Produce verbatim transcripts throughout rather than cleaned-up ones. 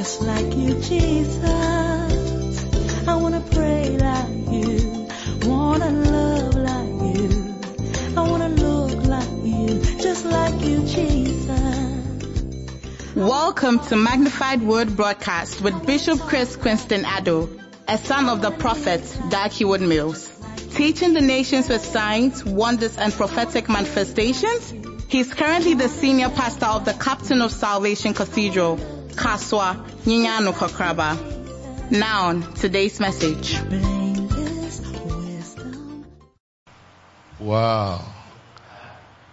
just like you, Jesus. I want to pray like you, want to love like you, I want to look like you, just like you, Jesus. Welcome to Magnified Word Broadcast with Bishop Chris Quinston Addo, a son of the prophet Dag Heward Mills. Teaching the nations with signs, wonders, and prophetic manifestations, he is currently the senior pastor of the Captain of Salvation Cathedral, Kaswa Nyñanu Kokraba. Now, today's message. Wow.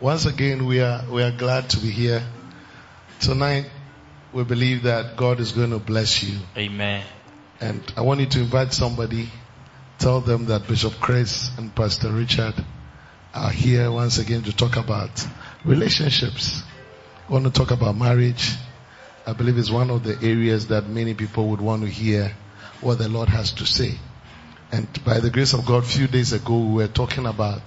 Once again, we are, we are glad to be here. Tonight, we believe that God is going to bless you. Amen. And I want you to invite somebody. Tell them that Bishop Chris and Pastor Richard are here once again to talk about relationships. We want to talk about marriage. I believe it's one of the areas that many people would want to hear what the Lord has to say. And by the grace of God, a few days ago, we were talking about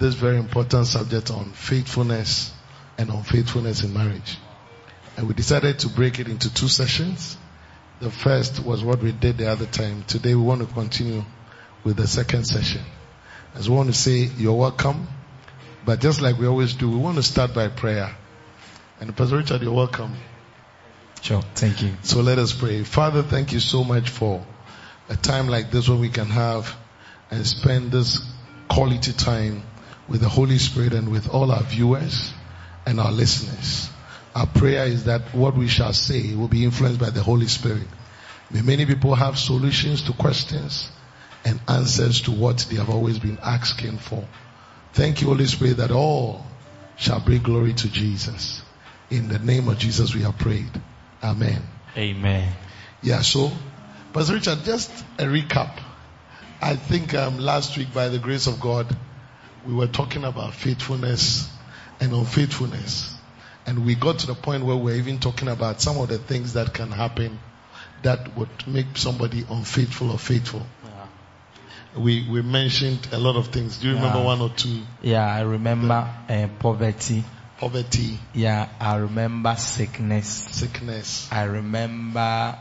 this very important subject on faithfulness and unfaithfulness in marriage. And we decided to break it into two sessions. The first was what we did the other time. Today we want to continue with the second session. I just want to say you're welcome, but just like we always do, we want to start by prayer. And Pastor Richard, you're welcome. Sure, thank you. So let us pray. Father, thank you so much for a time like this where we can have and spend this quality time with the Holy Spirit and with all our viewers and our listeners. Our prayer is that what we shall say will be influenced by the Holy Spirit. May many people have solutions to questions and answers to what they have always been asking for. Thank you, Holy Spirit, that all shall bring glory to Jesus. In the name of Jesus we have prayed. Amen. Amen. Yeah, so, Pastor Richard, just a recap. I think um, last week, by the grace of God, we were talking about faithfulness and unfaithfulness. And we got to the point where we're even talking about some of the things that can happen that would make somebody unfaithful or faithful. We we mentioned a lot of things. Do you yeah. remember one or two? Yeah, I remember uh, poverty. Poverty. Yeah, I remember sickness. Sickness. I remember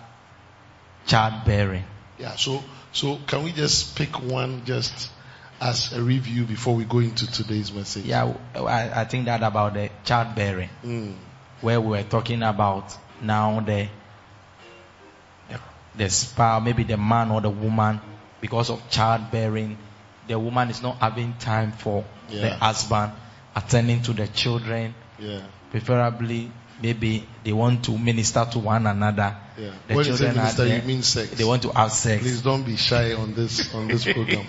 childbearing. Yeah, so so can we just pick one just as a review before we go into today's message? Yeah, I, I think that about the childbearing, mm. where we were talking about now the the, the spouse, maybe the man or the woman. Because of childbearing, the woman is not having time for yeah. the husband, attending to the children. Yeah. Preferably, maybe they want to minister to one another. Yeah. The when children you say minister, are there, you mean sex. They want to have sex. Please don't be shy on this on this program.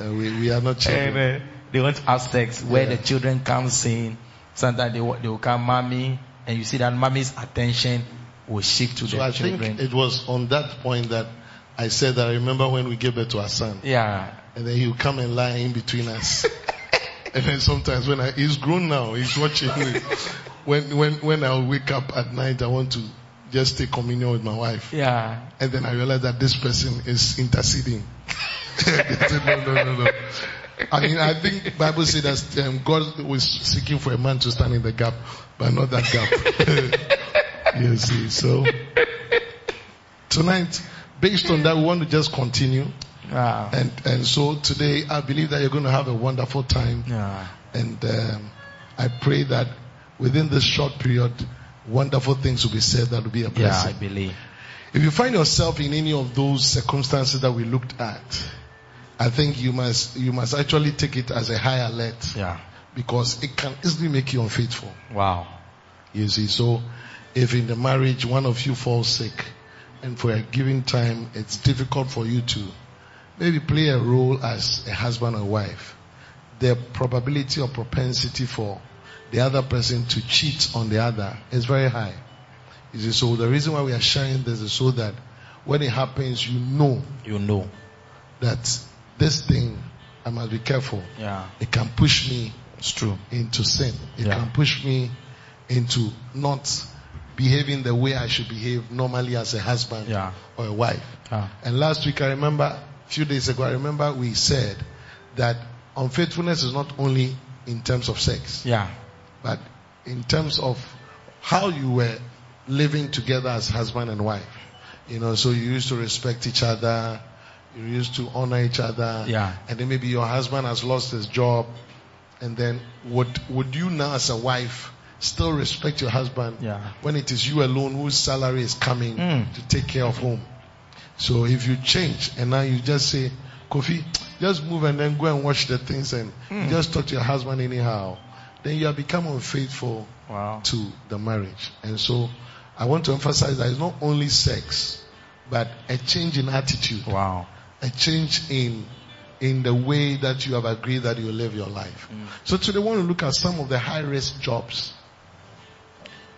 uh, we we are not children. Amen. They want to have sex where yeah. the children come in. Sometimes they they will come, mommy, and you see that mommy's attention will shift to so the I children. So I think it was on that point that I said that I remember when we gave birth to our son. Yeah. And then he would come and lie in between us. And then sometimes when I, he's grown now, he's watching me. When, when, when I'll wake up at night, I want to just take communion with my wife. Yeah. And then I realized that this person is interceding. said, no, no, no, no. I mean, I think the Bible said that um, God was seeking for a man to stand in the gap, but not that gap. You see, so tonight, based on that, we want to just continue. Yeah. And and so today, I believe that you're going to have a wonderful time. Yeah. And um, I pray that within this short period, wonderful things will be said that will be a blessing. Yeah, I believe. If you find yourself in any of those circumstances that we looked at, I think you must you must actually take it as a high alert. Yeah. Because it can easily make you unfaithful. Wow. You see, so if in the marriage one of you falls sick, and for a given time, it's difficult for you to maybe play a role as a husband or wife. The probability or propensity for the other person to cheat on the other is very high. You see, so the reason why we are sharing this is so that when it happens, you know, you know that this thing, I must be careful. Yeah. It can push me it's true. into sin. It yeah. can push me into not behaving the way I should behave normally as a husband yeah. or a wife. Yeah. And last week I remember, a few days ago, I remember we said that unfaithfulness is not only in terms of sex, yeah, but in terms of how you were living together as husband and wife. You know, so you used to respect each other. You used to honor each other. Yeah. And then maybe your husband has lost his job. And then would, would you now as a wife still respect your husband yeah. when it is you alone whose salary is coming mm. to take care of home? So if you change and now you just say, Kofi, just move and then go and watch the things and mm. just talk to your husband anyhow, then you have become unfaithful wow. to the marriage. And so I want to emphasize that it's not only sex, but a change in attitude. Wow. A change in in the way that you have agreed that you live your life. Mm. So today we want to look at some of the high-risk jobs.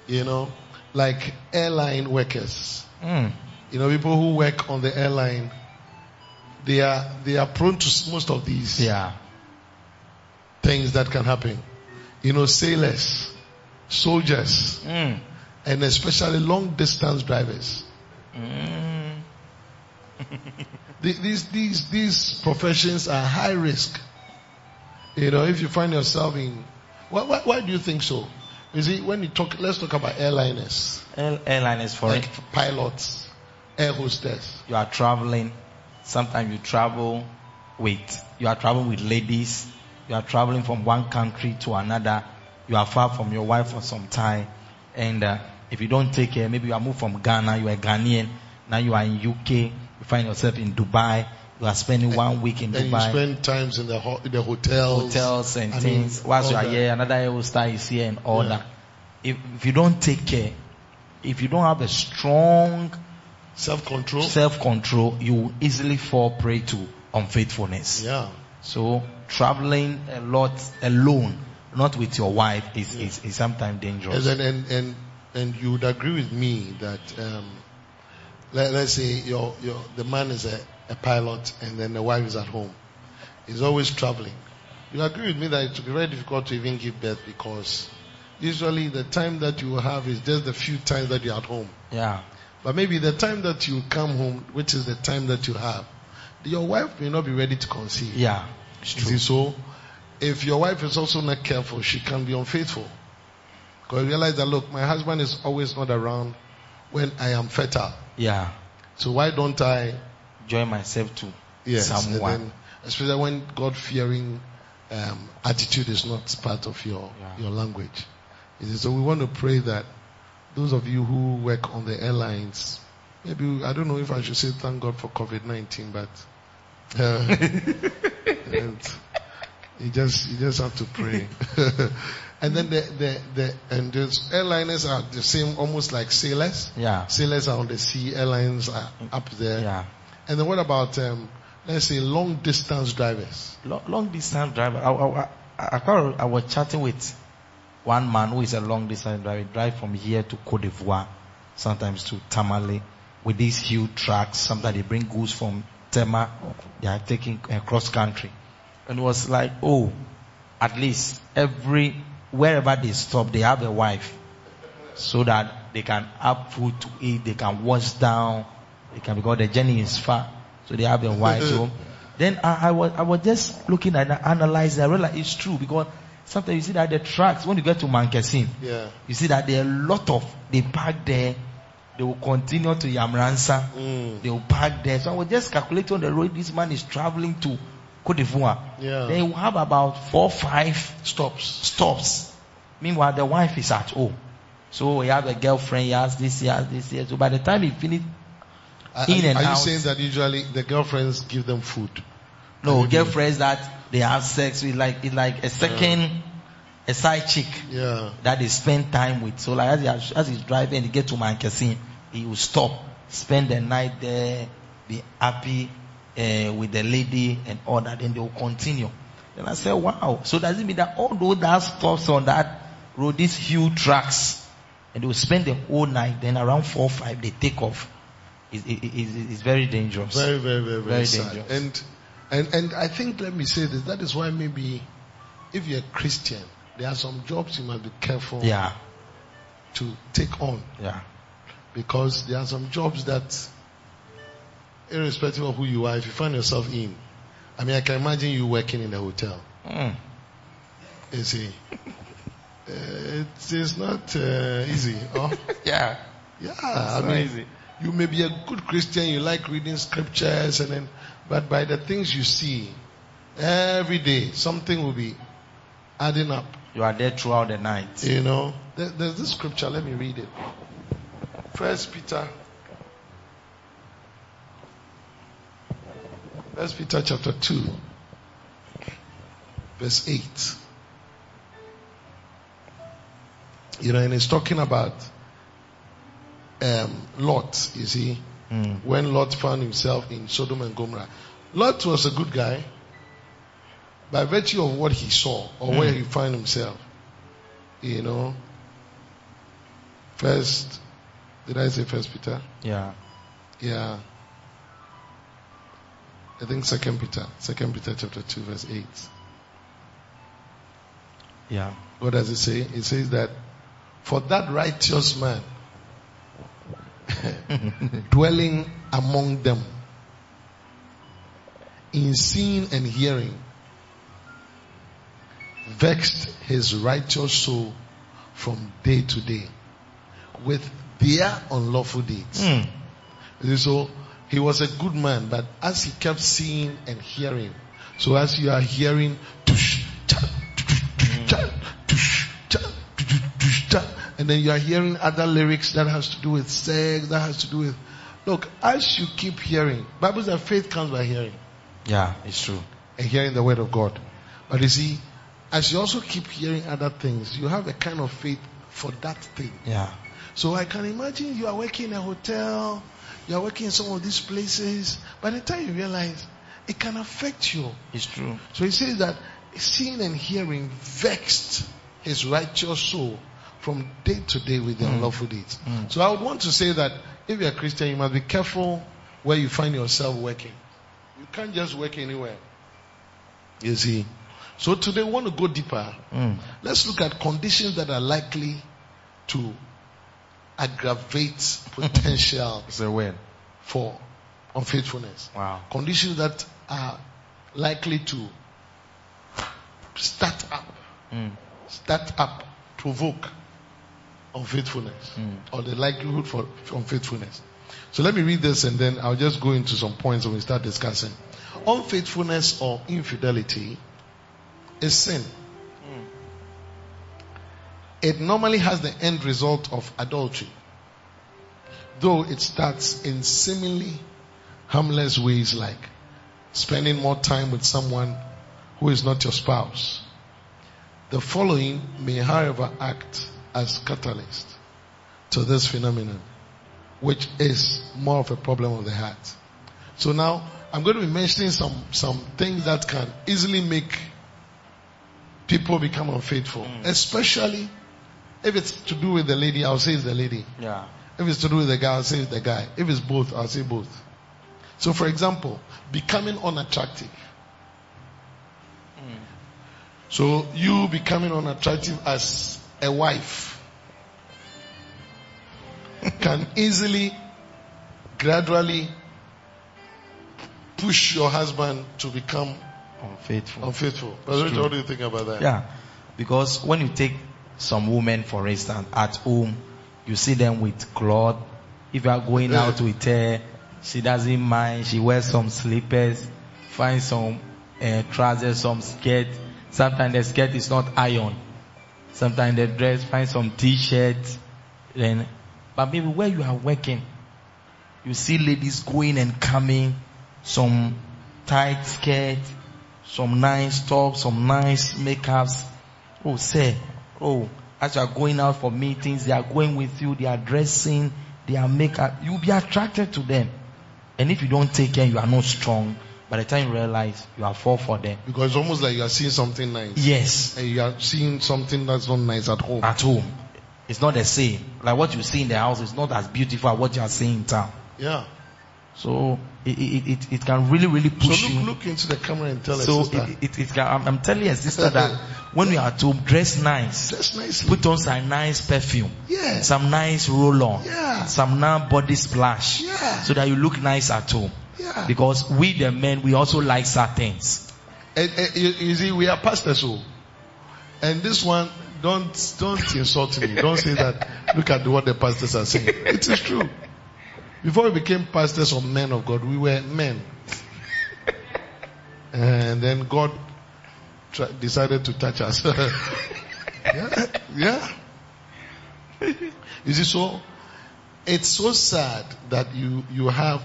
You know, like airline workers. Mm. You know, people who work on the airline, they are they are prone to most of these yeah. things that can happen. You know, sailors, soldiers, mm. and especially long-distance drivers. Mm. These these these professions are high risk. You know, if you find yourself in, why why, why do you think so? You see, when you talk, let's talk about airliners. Air, airliners for like it. Pilots, air hostess. You are traveling. Sometimes you travel with you are traveling with ladies. You are traveling from one country to another. You are far from your wife for some time, and uh, if you don't take care, maybe you are moved from Ghana. You are Ghanaian. Now you are in U K. You find yourself in Dubai. You are spending and, one week in and Dubai. And you spend times in the, ho- the hotels. Hotels and I things. Mean, Whilst you are that. here, another aerostar is here and all yeah. that. If, if you don't take care, if you don't have a strong self-control, self-control, you will easily fall prey to unfaithfulness. Yeah. So traveling a lot alone, not with your wife, is yeah. is, is sometimes dangerous. And, and and and you would agree with me that. Um, Let, let's say your, your, the man is a, a pilot and then the wife is at home. He's always traveling. You agree with me that it's very difficult to even give birth because usually the time that you have is just the few times that you're at home. Yeah. But maybe the time that you come home, which is the time that you have, your wife may not be ready to conceive. Yeah. It's true. See, so if your wife is also not careful, she can be unfaithful. Because you realize that, look, my husband is always not around when I am fertile. Yeah. So why don't I join myself to yes, someone? Then, especially when God-fearing um, attitude is not part of your yeah. your language. So we want to pray that those of you who work on the airlines, maybe I don't know if I should say thank God for covid nineteen, but uh, you just you just have to pray. And then the, the, the, and those airliners are the same, almost like sailors. Yeah. Sailors are on the sea, airlines are up there. Yeah. And then what about, um, let's say long distance drivers? Long, long distance drivers. I, I, I, I, I was chatting with one man who is a long distance driver, drive from here to Côte d'Ivoire, sometimes to Tamale, with these huge trucks. Sometimes they bring goods from Tema, they are taking cross country. And it was like, oh, at least every, wherever they stop, they have a wife so that they can have food to eat, they can wash down, they can, because the journey is far, so they have a wife. So then I, I was I was just looking at that, analyzing, I realized it's true, because sometimes you see that the trucks, when you get to Manchasin, yeah. you see that there are a lot of, they park there, they will continue to Yamransa, mm. they will park there. So I was just calculating on the road, this man is traveling to Côte d'Ivoire. Yeah. They will have about four, five stops. Stops. Meanwhile, the wife is at home. So he has a girlfriend. He has this. He has this. He has. So by the time he finished in are, and are out, are you saying that usually the girlfriends give them food? No, girlfriends mean? That they have sex with, like it's like a second, yeah. a side chick yeah. that they spend time with. So like as he, as he's driving, he gets to Manchasin, he will stop, spend the night there, be happy. Uh, with the lady and all that, and they will continue. Then I said, wow. So does it mean that although that stops on that road, these huge trucks, and they will spend the whole night, then around four or five, they take off. It's, it, it, it's very dangerous. Very, very, very, very, very dangerous. And, and, and I think, let me say this, that is why maybe if you're a Christian, there are some jobs you must be careful yeah. to take on. Yeah. Because there are some jobs that irrespective of who you are, if you find yourself in, I mean, I can imagine you working in a hotel. Mm. You see, uh, it's, it's not uh, easy. Oh? Yeah. Yeah, it's I mean, easy. You may be a good Christian, you like reading scriptures, and then, but by the things you see, every day, something will be adding up. You are there throughout the night. You know, there, there's this scripture, let me read it. First Peter. First Peter chapter two, verse eight. You know, and it's talking about um, Lot, you see, mm. when Lot found himself in Sodom and Gomorrah. Lot was a good guy by virtue of what he saw or mm. where he found himself. You know, first, did I say First Peter? Yeah. Yeah. I think Second Peter. Second Peter chapter two, verse eight. Yeah. What does it say? It says that for that righteous man dwelling among them in seeing and hearing vexed his righteous soul from day to day with their unlawful deeds. Mm. So he was a good man, but as he kept seeing and hearing, so as you are hearing, and then you are hearing other lyrics that has to do with sex, that has to do with, look, as you keep hearing, Bible says faith comes by hearing. Yeah, it's true. And hearing the word of God. But you see, as you also keep hearing other things, you have a kind of faith for that thing. Yeah. So I can imagine you are working in a hotel, you are working in some of these places, by the time you realize, it can affect you. It's true. So he says that seeing and hearing vexed his righteous soul from day to day with their mm. unlawful deeds. Mm. So I would want to say that if you're a Christian, you must be careful where you find yourself working. You can't just work anywhere. You see. So today we want to go deeper. Mm. Let's look at conditions that are likely to aggravate potential it's a win. For unfaithfulness. Wow. Conditions that are likely to start up, mm. start up, provoke unfaithfulness mm. or the likelihood for unfaithfulness. So let me read this and then I'll just go into some points and we start discussing. Unfaithfulness or infidelity is sin. Mm. It normally has the end result of adultery, though it starts in seemingly harmless ways like spending more time with someone who is not your spouse. The following may, however, act as catalyst to this phenomenon, which is more of a problem of the heart. So now, I'm going to be mentioning some, some things that can easily make people become unfaithful. Mm. Especially if it's to do with the lady, I'll say it's the lady. Yeah. If it's to do with the guy, I'll say it's the guy. If it's both, I'll say both. So for example, becoming unattractive. Mm. So you becoming unattractive as a wife can easily, gradually push your husband to become unfaithful. Unfaithful. But what do you think about that? Yeah, because when you take some women, for instance, at home, you see them with cloth. If you are going yeah. out with her, she doesn't mind. She wears some slippers, finds some uh, trousers, some skirt. Sometimes the skirt is not iron. Sometimes the dress, find some t-shirts. Then, but maybe where you are working, you see ladies going and coming, some tight skirt, some nice tops, some nice makeups. Oh, sir, oh, as you are going out for meetings, they are going with you, they are dressing, they are makeup. You'll be attracted to them. And if you don't take care, you are not strong. By the time you realize, you are fall for them. Because it's almost like you are seeing something nice. Yes. And you are seeing something that's not nice at home. At home. It's not the same. Like what you see in the house is not as beautiful as what you are seeing in town. Yeah. So, it it it, it can really, really push so look, you. So, look into the camera and tell us. So, sister. It, it, it can, I'm, I'm telling your sister that when you are at home, dress nice. Dress nicely. Put on some nice perfume. Yeah. Some nice roll-on. Yeah. Some nice body splash. Yeah. So that you look nice at home. Yeah. Because we the men, we also like certain things. And, and, you, you see, we are pastors, so. And this one, Don't, don't insult me. Don't say that, look at what the pastors are saying. It is true. Before we became pastors or men of God, we were men. And then God tra- decided to touch us. Yeah. Yeah. You see, so it's so sad that you, you have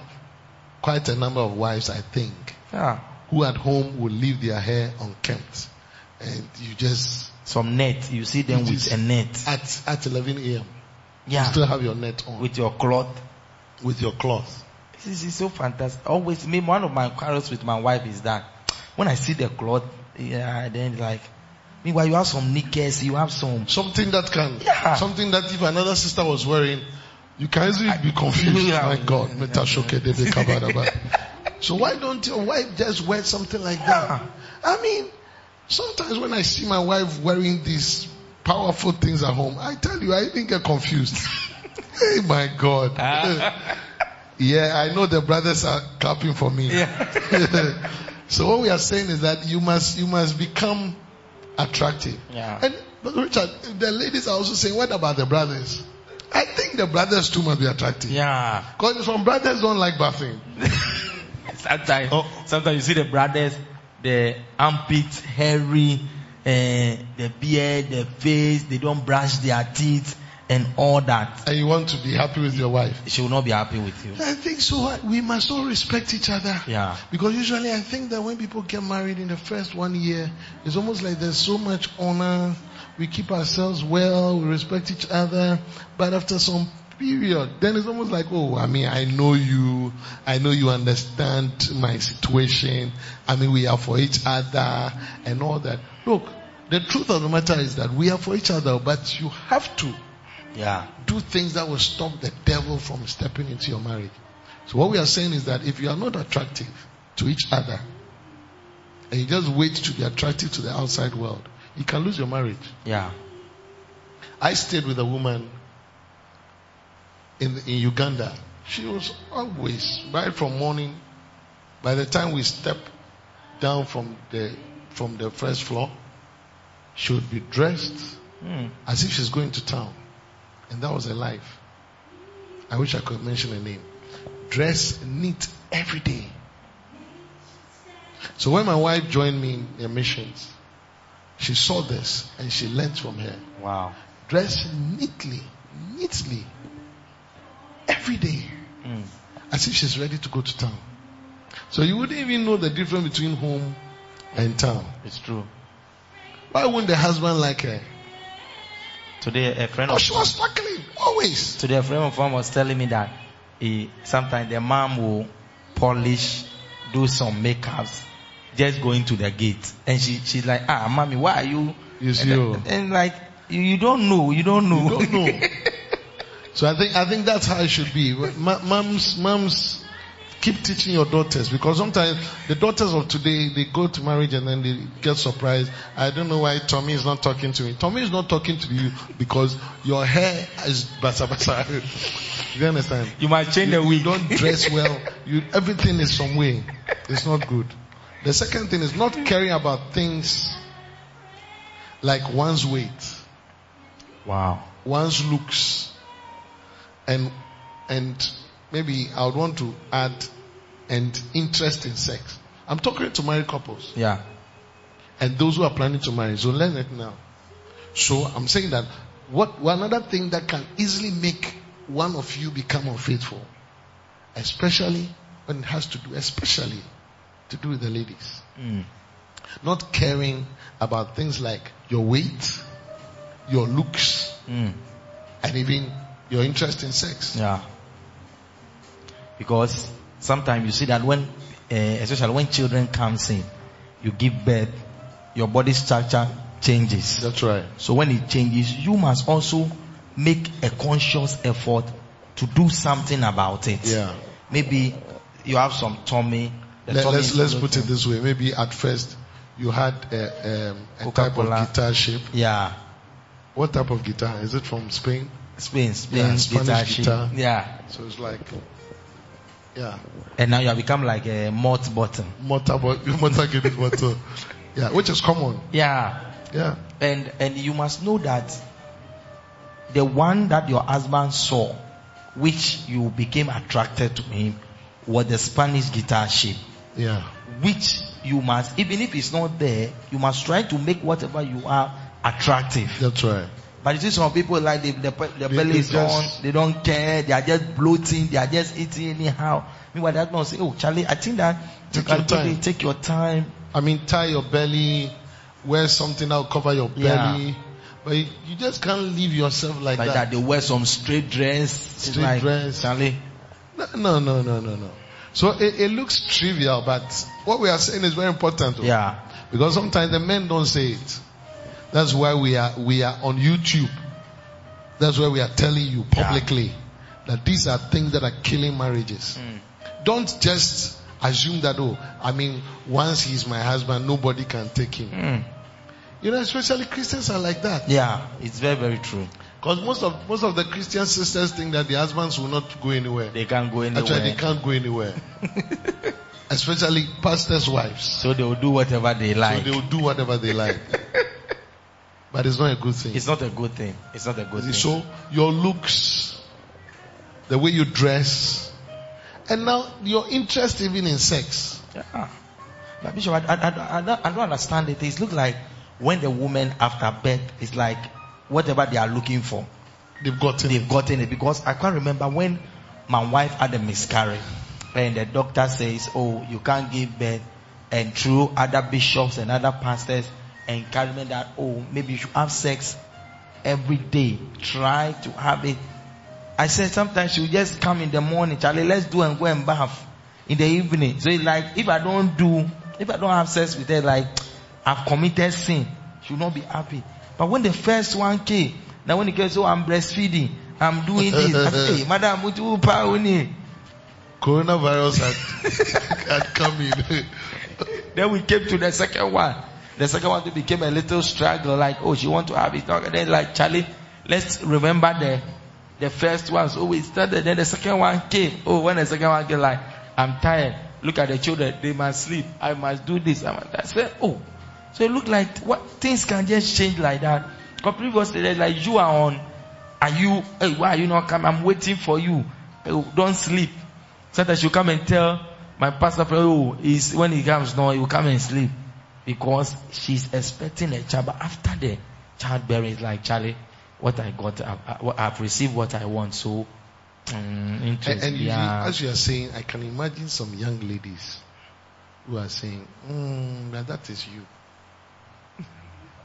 quite a number of wives, I think, yeah, who at home will leave their hair unkempt. And you just... Some net. You see them you with a net. At, at eleven a.m. Yeah. You still have your net on. With your cloth. With your cloth. This is so fantastic. Always, me, one of my quarrels with my wife is that when I see the cloth, yeah, then like... Meanwhile, you have some knickers, you have some... Something that can... Yeah. Something that if another sister was wearing, you can easily be confused. Yeah. My God. So why don't your wife just wear something like that? I mean, sometimes when I see my wife wearing these powerful things at home, I tell you, I even get confused. Hey, my God. Yeah, I know the brothers are clapping for me. Yeah. So what we are saying is that you must, you must become... attractive. Yeah. And but Richard, the ladies are also saying, what about the brothers? I think the brothers too must be attractive. Yeah. Because some brothers don't like bathing. Sometimes, oh. sometimes you see the brothers, the armpits, hairy, uh, the beard, the face, they don't brush their teeth and all that. And you want to be happy with your wife? She will not be happy with you. I think so. We must all respect each other. Yeah. Because usually I think that when people get married in the first one year, it's almost like there's so much honor. We keep ourselves well. We respect each other. But after some period, then it's almost like, oh, I mean, I know you. I know you understand my situation. I mean, we are for each other and all that. Look, the truth of the matter is that we are for each other, but you have to Yeah. do things that will stop the devil from stepping into your marriage. So what we are saying is that if you are not attractive to each other and you just wait to be attractive to the outside world, you can lose your marriage. Yeah. I stayed with a woman in, in Uganda. She was always, right from morning, by the time we stepped down from the, from the first floor, she would be dressed mm. as if she's going to town. And that was her life. I wish I could mention her name. Dress neat every day. So when my wife joined me in missions, she saw this and she learned from her. Wow. Dress neatly, neatly, every day. Mm. As if she's ready to go to town. So you wouldn't even know the difference between home and town. It's true. Why wouldn't the husband like her? Today a friend oh, of she was sparkling, always. Today a friend of mine was telling me that he, sometimes the mom will polish, do some makeups, just going to the gate. And she she's like, ah, mommy, why are you? You see, and, you. and like you, you don't know, you don't know. You don't know. So I think I think that's how it should be. Moms, moms, keep teaching your daughters, because sometimes the daughters of today, they go to marriage and then they get surprised. I don't know why Tommy is not talking to me. Tommy is not talking to you because your hair is basa basa. You understand? You might change you, the wig. You don't dress well. You, everything is some way. It's not good. The second thing is not caring about things like one's weight. Wow. One's looks. And, and, maybe I would want to add an interest in sex. I'm talking to married couples. Yeah. And those who are planning to marry. So learn it now. So I'm saying that what one other thing that can easily make one of you become unfaithful, especially when it has to do, especially to do with the ladies. Mm. Not caring about things like your weight, your looks, mm. and even your interest in sex. Yeah. Because sometimes you see that when, uh, especially when children comes in, you give birth, your body structure changes. That's right. So when it changes, you must also make a conscious effort to do something about it. Yeah. Maybe you have some tummy. The Let, tummy let's let's put it this way. Maybe at first you had a, um, a type of guitar shape. Yeah. What type of guitar? Is it from Spain? Spain, Spain, yeah, Spanish guitar. guitar. Yeah. So it's like. Yeah. And now you have become like a malt bottom. Mortar bottom. Mortar bottom. Yeah, which is common. Yeah. Yeah. and and you must know that the one that your husband saw, which you became attracted to him, was the Spanish guitar shape. Yeah. Which you must, even if it's not there, you must try to make whatever you are attractive. That's right. But you see some people like they, they, their they, belly is on, they don't care, they are just bloating, they are just eating anyhow. Meanwhile, that man will say, oh, Charlie, I think that take you your time. It, take your time. I mean, tie your belly, wear something that will cover your belly. Yeah. But you, you just can't leave yourself like, like that. Like that, they wear some straight dress. Straight like, dress. Charlie. No, no, no, no, no. So it, it looks trivial, but what we are saying is very important. Though. Yeah. Because sometimes the men don't say it. That's why we are we are on YouTube. That's why we are telling you publicly yeah. that these are things that are killing marriages. Mm. Don't just assume that, oh, I mean, once he's my husband, nobody can take him. Mm. You know, especially Christians are like that. Yeah, it's very, very true. Because most of most of the Christian sisters think that the husbands will not go anywhere. They can't go anywhere. Actually, they can't go anywhere. Especially pastors' wives. So they will do whatever they like. So they will do whatever they like. But it's not a good thing. It's not a good thing. It's not a good thing. So your looks, the way you dress, and now your interest even in sex. Yeah. But Bishop, I, I, I, I, don't, I don't understand it. It looks like when the woman after birth is like whatever they are looking for, they've gotten they've gotten it. Because I can't remember when my wife had a miscarriage, and the doctor says, "Oh, you can't give birth," and through other bishops and other pastors. Encouragement that, oh, maybe you should have sex every day. Try to have it. I said sometimes you just come in the morning, Charlie, let's do and go and bath in the evening. So it's like, if I don't do, if I don't have sex with her, like, I've committed sin. She will not be happy. But when the first one came, now when it goes, oh, I'm breastfeeding, I'm doing this. I said, hey, madam, what do you pound? Coronavirus had, had come in. Then we came to the second one. The second one became a little struggle, like, oh, she want to have it. And then like, Charlie, let's remember the the first one. So we started, then the second one came. Oh, when the second one came, like, I'm tired. Look at the children. They must sleep. I must do this. I must. I said, oh. So it looked like what things can just change like that. Because previously, like, you are on. Are you, hey, why are you not coming? I'm waiting for you. Hey, don't sleep. Sometimes you come and tell my pastor, oh, he's, when he comes, no, he will come and sleep. Because she's expecting a child, but after the childbearing, it's like, Charlie, what I got, I've, I've received what I want. So, um, interest, and, and yeah. you, as you are saying, I can imagine some young ladies who are saying, mm, that, that is you.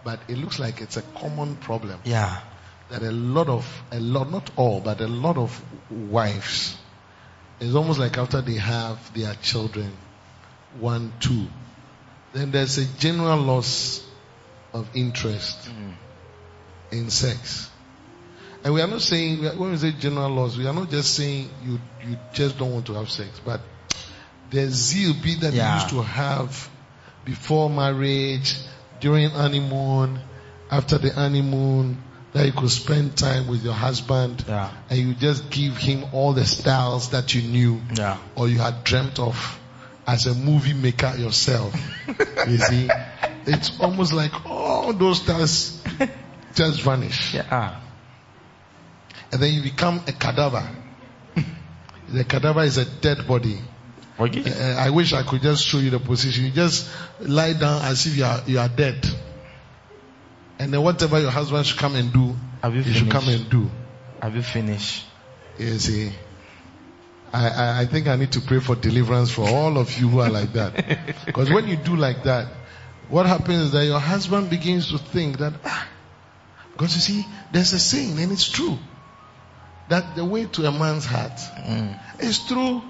But it looks like it's a common problem. Yeah, that a lot of, a lot, not all, but a lot of wives, it's almost like after they have their children, one, two. Then there's a general loss of interest mm. in sex. And we are not saying, when we say general loss, we are not just saying you you just don't want to have sex, but the zeal be that yeah. you used to have before marriage, during honeymoon, after the honeymoon, that you could spend time with your husband yeah. and you just give him all the styles that you knew yeah. or you had dreamt of. As a movie maker yourself, you see, it's almost like all those stars just vanish. Yeah. And then you become a cadaver. The cadaver is a dead body. Okay. Uh, I wish I could just show you the position. You just lie down as if you are, you are dead. And then whatever your husband should come and do, Have you, you should come and do. Have you finished? You see. I, I think I need to pray for deliverance for all of you who are like that. Because when you do like that, what happens is that your husband begins to think that, ah, because you see, there's a saying, and it's true, that the way to a man's heart mm. is through,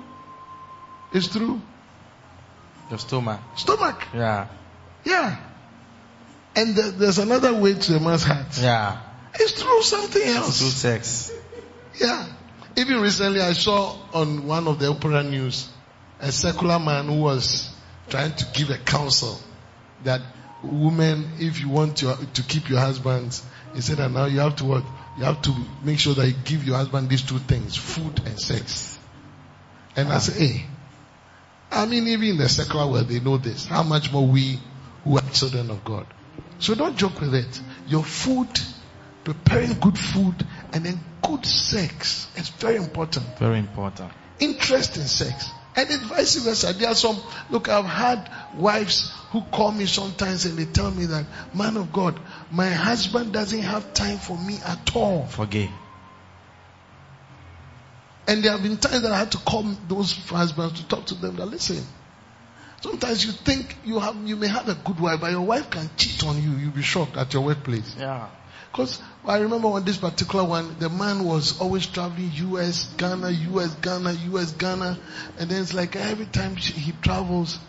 is through the stomach. Stomach. Yeah. Yeah. And the, there's another way to a man's heart. Yeah. It's through something else. It's through sex. Yeah. Even recently, I saw on one of the opera news a secular man who was trying to give a counsel that women, if you want to, to keep your husbands, he said that now you have to what? You have to make sure that you give your husband these two things, food and sex. And ah. I said, hey, I mean, even in the secular world, they know this. How much more we who are children of God? So don't joke with it. Your food, preparing good food, and then good sex is very important. Very important. Interest in sex. And it's vice versa. There are some, look, I've had wives who call me sometimes and they tell me that, man of God, my husband doesn't have time for me at all. Forget. And there have been times that I had to call those husbands to talk to them that, listen, sometimes you think you have, you may have a good wife, but your wife can cheat on you. You'll be shocked at your workplace. Yeah. Because I remember on this particular one, the man was always traveling U S, Ghana, U S, Ghana, U S, Ghana. And then it's like every time she, he travels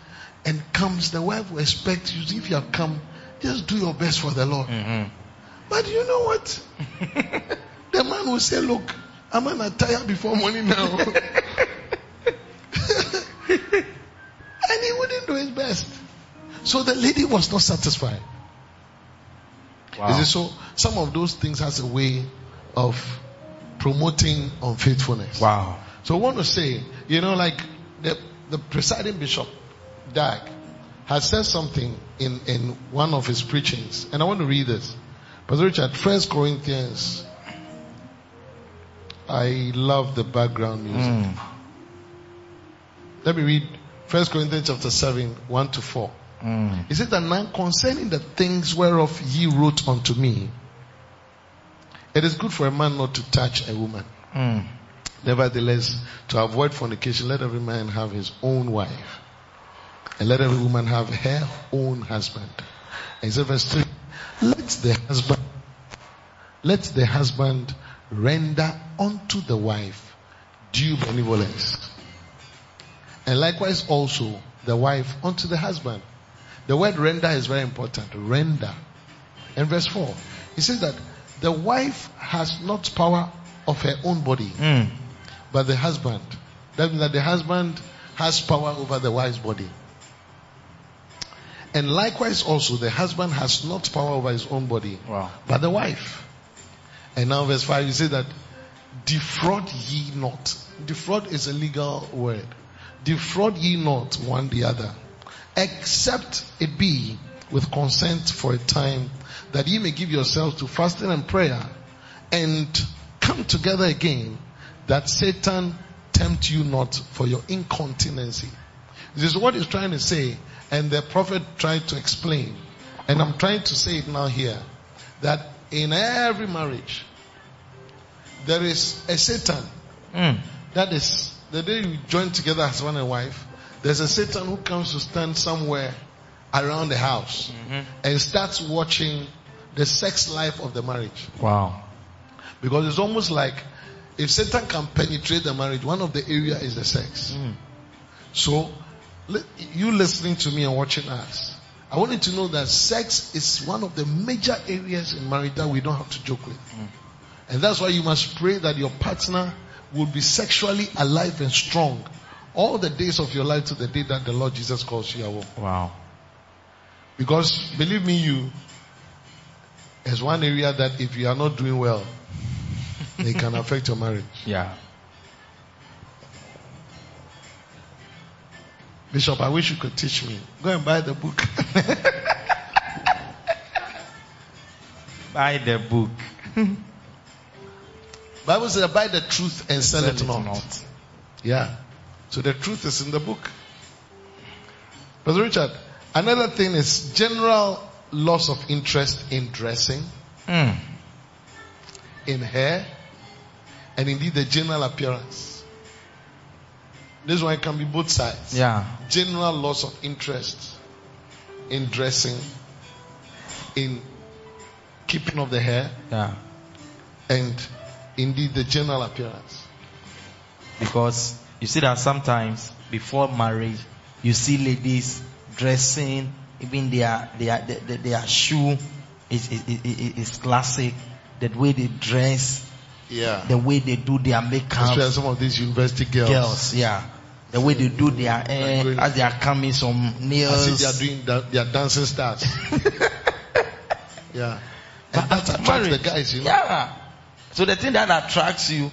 and comes, the wife will expect you, if you have come, just do your best for the Lord. Mm-hmm. But you know what? The man will say, look, I'm an attire before morning now. And he wouldn't do his best. So the lady was not satisfied. Wow. Is it so? Some of those things has a way of promoting unfaithfulness. Wow. So I want to say, you know, like the, the presiding bishop, Dag, has said something in, in one of his preachings. And I want to read this. Pastor Richard, First Corinthians. I love the background music. Mm. Let me read First Corinthians chapter seven, one to four. Mm. He said that now concerning the things whereof ye wrote unto me, it is good for a man not to touch a woman. Mm. Nevertheless, to avoid fornication, let every man have his own wife, and let every woman have her own husband. And he said verse three, let the husband, let the husband render unto the wife due benevolence, and likewise also the wife unto the husband. The word render is very important. Render. And verse four, it says that the wife has not power of her own body, mm. but the husband. That means that the husband has power over the wife's body. And likewise also the husband has not power over his own body, wow. but the wife. And now verse five, you say that defraud ye not. Defraud is a legal word. Defraud ye not one the other, except it be with consent for a time, that ye may give yourselves to fasting and prayer, and come together again, that Satan tempt you not for your incontinency. This is what he's trying to say, and the prophet tried to explain. And I'm trying to say it now here, that in every marriage, there is a Satan. Mm. That is, the day you join together as one and wife, there's a Satan who comes to stand somewhere around the house mm-hmm. and starts watching the sex life of the marriage. Wow. Because it's almost like if Satan can penetrate the marriage, one of the area is the sex. Mm. So, you listening to me and watching us, I want you to know that sex is one of the major areas in marriage that we don't have to joke with. Mm. And that's why you must pray that your partner will be sexually alive and strong all the days of your life to the day that the Lord Jesus calls you home. Wow. Because believe me, you, there's one area that if you are not doing well, it can affect your marriage. Yeah. Bishop, I wish you could teach me. Go and buy the book. Buy the book. Bible says, buy the truth and sell, sell it, it not. not. Yeah. So the truth is in the book. Brother Richard, another thing is general loss of interest in dressing, mm. in hair, and indeed the general appearance. This one can be both sides. Yeah. General loss of interest in dressing, in keeping of the hair, yeah. and indeed the general appearance. Because you see that sometimes before marriage, you see ladies dressing, even their their their, their shoe is, is is is classic. The way they dress, yeah. the way they do their makeup. Some of these university girls, girls, yeah. The way they do their hair, as they are coming, some nails. As if they are doing da- their dancing stars. yeah. And but that attracts married, the guys, you know. Yeah. So the thing that attracts you,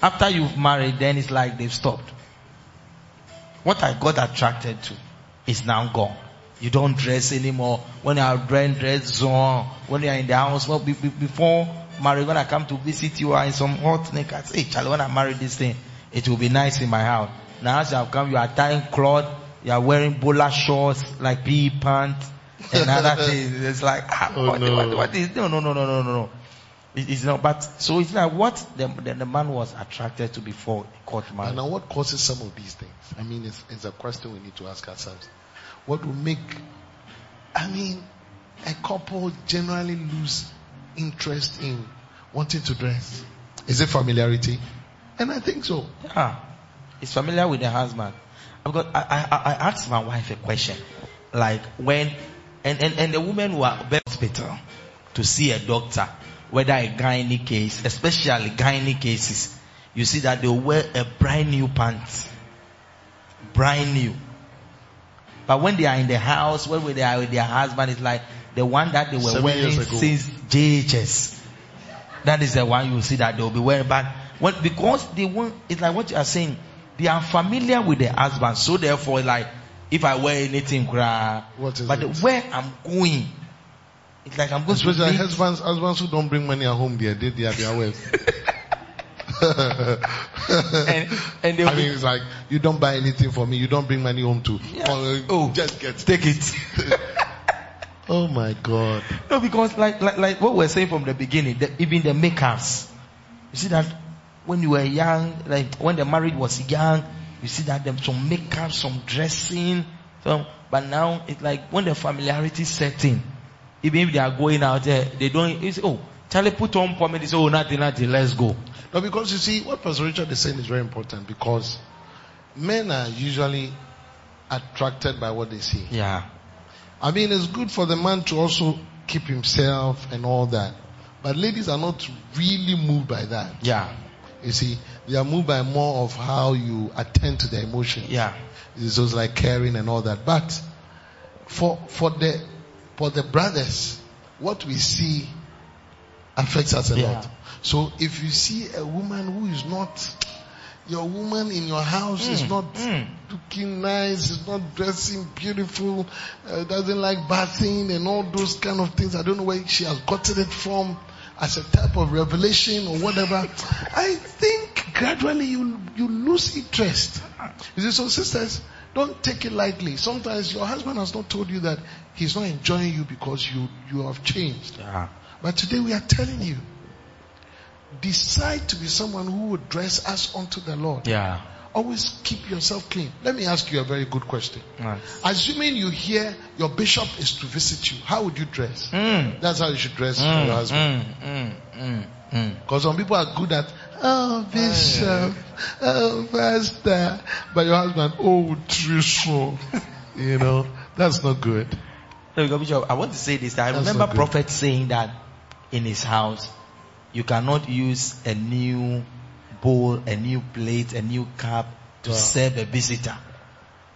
after you've married, then it's like they've stopped. What I got attracted to is now gone. You don't dress anymore. When you are dressed, when you are in the house, well, before marriage, when I come to visit you, are in some hot knickers. Hey, child, when I marry this thing, it will be nice in my house. Now as you have come, you are tying cloth, you are wearing bowler shorts, like pea pants, and other things. It's like, ah, oh, what, no. what, what is, no, no, no, no, no, no, no. It's not, but, so it's like what the, the, the man was attracted to before court marriage. And now what causes some of these things? I mean, it's, it's a question we need to ask ourselves. What will make, I mean, a couple generally lose interest in wanting to dress? Is it familiarity? And I think so. Yeah. It's familiar with the husband. Because I, I, I asked my wife a question. Like when, and, and, and the women were at the hospital to see a doctor, whether a gynae case, especially gynae cases, you see that they wear a brand new pants. Brand new. But when they are in the house, when they are with their husband, it's like the one that they were Seven wearing since J H S. That is the one you see that they will be wearing. But when, because they won't, it's like what you are saying, they are familiar with their husband. So therefore, like, if I wear anything, what is but it? Where I'm going, it's like I'm going Especially to. Especially husbands, husbands who don't bring money at home, they did their their wives. and, and they I mean, it's like you don't buy anything for me. You don't bring money home to. Yeah. Oh, oh, just get take it. Oh my God! No, because like like like what we were saying from the beginning, the, even the makers. You see that when you were young, like when the marriage was young, you see that them some makeup, some dressing, some. But now it's like when the familiarity set in. Even if they are going out there, they don't, you say, oh, Charlie, put on for me, they say, oh, nothing, nothing, let's go. No, because you see, what Pastor Richard is saying is very important because men are usually attracted by what they see. Yeah. I mean, it's good for the man to also keep himself and all that. But ladies are not really moved by that. Yeah. You see, they are moved by more of how you attend to their emotions. Yeah. It's just like caring and all that. But for, for the, For the brothers, what we see affects us a yeah. lot. So if you see a woman who is not, your woman in your house mm. is not mm. looking nice, is not dressing beautiful, uh, doesn't like bathing and all those kind of things. I don't know where she has gotten it from as a type of revelation or whatever. I think gradually you you lose interest. Is it so, sisters? Don't take it lightly. Sometimes your husband has not told you that he's not enjoying you because you, you have changed. Yeah. But today we are telling you, decide to be someone who would dress us unto the Lord. Yeah. Always keep yourself clean. Let me ask you a very good question. Nice. Assuming you hear your bishop is to visit you, how would you dress? Mm. That's how you should dress mm, for your husband. Mm, mm, mm, because mm. some people are good at, oh, Bishop, oh, Pastor. But your husband, oh, Trisho. You know, that's not good. No, Bishop, I want to say this. I that's remember Prophet saying that in his house, you cannot use a new bowl, a new plate, a new cup to wow. serve a visitor.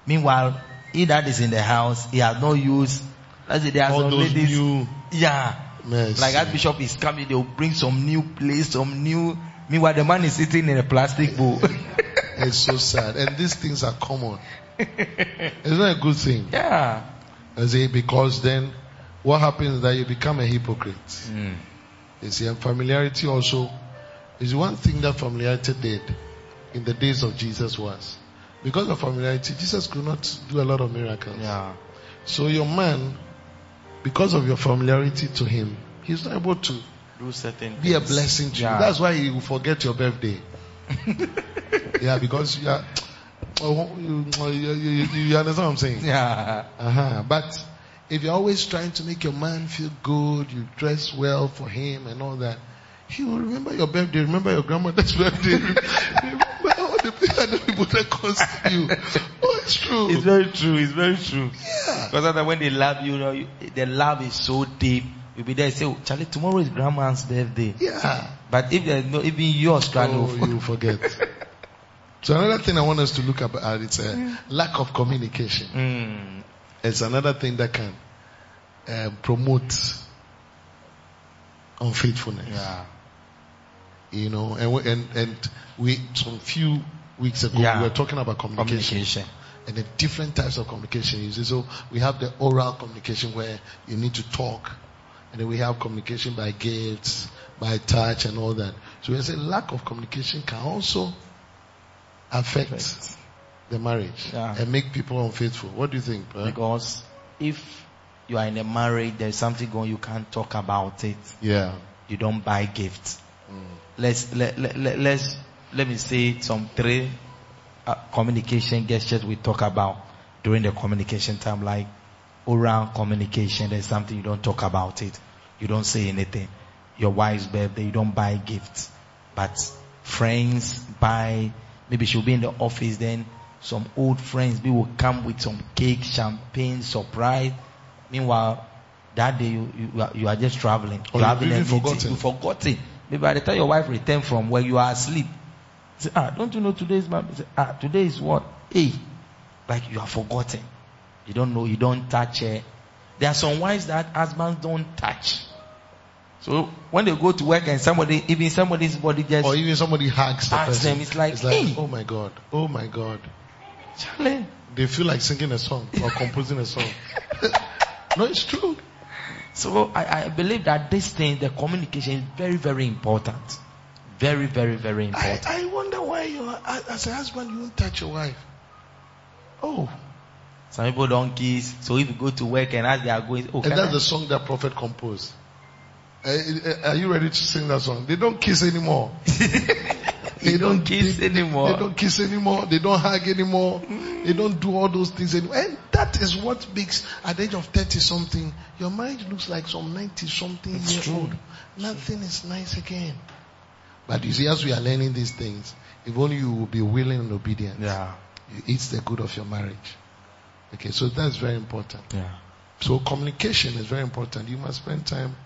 Meanwhile, he that is in the house, he has not used, let's say there are all some those ladies. New yeah. Mercy. Like that Bishop is coming, they will bring some new plate, some new. Meanwhile, the man is sitting in a plastic bowl. It's so sad. And these things are common. It's not a good thing. Yeah. You see, because then what happens is that you become a hypocrite. Mm. You see, and familiarity also is one thing that familiarity did in the days of Jesus was. Because of familiarity, Jesus could not do a lot of miracles. Yeah. So your man, because of your familiarity to him, he's not able to do certain be things. A blessing to yeah. you. That's why you will forget your birthday. Yeah, because you are, you, you, you, you understand what I'm saying? Yeah. Uh-huh. But if you're always trying to make your man feel good, you dress well for him and all that, he will remember your birthday, remember your grandmother's birthday, remember all the things that people that cost you. Oh, it's true. It's very true. It's very true. Yeah. Because when they love you, you know, you, their love is so deep. You'll be there and say, oh, Charlie, tomorrow is grandma's birthday. Yeah. But if there's no, even yours, oh, for- you forget. So another thing I want us to look at, uh, it's a mm. lack of communication. Mm. It's another thing that can uh, promote unfaithfulness. Yeah. You know, and, we, and, and we, some few weeks ago, yeah. we were talking about communication. communication. and the different types of communication you see. So we have the oral communication where you need to talk, and then we have communication by gifts, by touch, and all that. So we say lack of communication can also affect, affect. the marriage yeah. and make people unfaithful. What do you think, Bro? Because if you are in a marriage, there's something going, you can't talk about it. Yeah, you don't buy gifts. Mm. Let's let let let let's, let me say some three uh, communication gestures we talk about during the communication time, like oral communication. There's something you don't talk about it. You don't say anything. Your wife's birthday, you don't buy gifts, but friends buy. Maybe she'll be in the office, then some old friends we will come with some cake, champagne, surprise. Meanwhile, that day you you, you are just traveling. Or traveling you forgotten. You forgotten. Maybe by the time your wife returns from where you are asleep, say, ah, don't you know today's my ah, today is what? Hey, like you are forgotten. You don't know. You don't touch it. There are some wives that husbands don't touch. So when they go to work and somebody, even somebody's body just, or even somebody hugs the person, them, it's like, it's like hey. oh my God, oh my God. Charlie. They feel like singing a song or composing a song. No, it's true. So I, I believe that this thing, the communication is very, very important. Very, very, very important. I, I wonder why you, as a husband, you won't touch your wife. Oh. Some people don't kiss. So if you go to work and as they are going, oh, and that's I? the song that prophet composed. Uh, are you ready to sing that song? They don't kiss anymore. They don't, don't kiss they, anymore. They don't kiss anymore. They don't hug anymore. Mm. They don't do all those things anymore. And that is what makes, at the age of thirty something, your marriage looks like some ninety something it's year true. old. Nothing true. is nice again. But you see, as we are learning these things, if only you will be willing and obedient, yeah. it's the good of your marriage. Okay, so that's very important. Yeah. So communication is very important. You must spend time,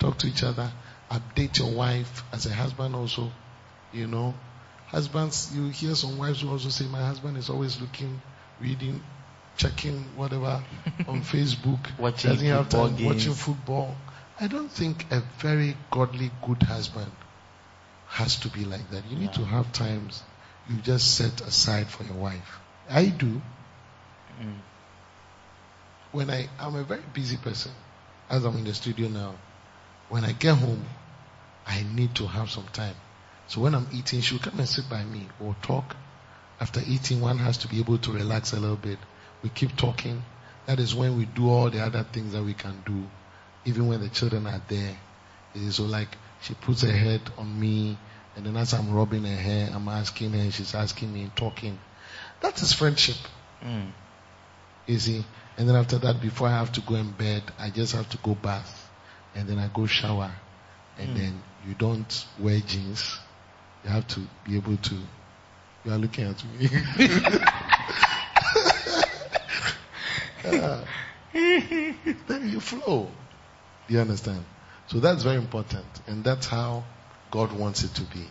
talk to each other, update your wife as a husband also. You know, husbands, you hear some wives who also say, my husband is always looking, reading, checking, whatever, on Facebook, watching doesn't have time, games. watching football. I don't think a very godly, good husband has to be like that. You need yeah. to have times you just set aside for your wife. I do. Mm. When I, I'm a very busy person, as I'm in the studio now, when I get home, I need to have some time. So when I'm eating, she'll come and sit by me or talk. After eating, one has to be able to relax a little bit. We keep talking. That is when we do all the other things that we can do, even when the children are there. So like she puts her head on me, and then as I'm rubbing her hair, I'm asking her, she's asking me, talking. That is friendship. Mm. You see? And then after that, before I have to go in bed, I just have to go bath, and then I go shower, and mm. then you don't wear jeans. You have to be able to, you are looking at me. yeah. Then you flow. Do you understand? So that's very important. And that's how God wants it to be.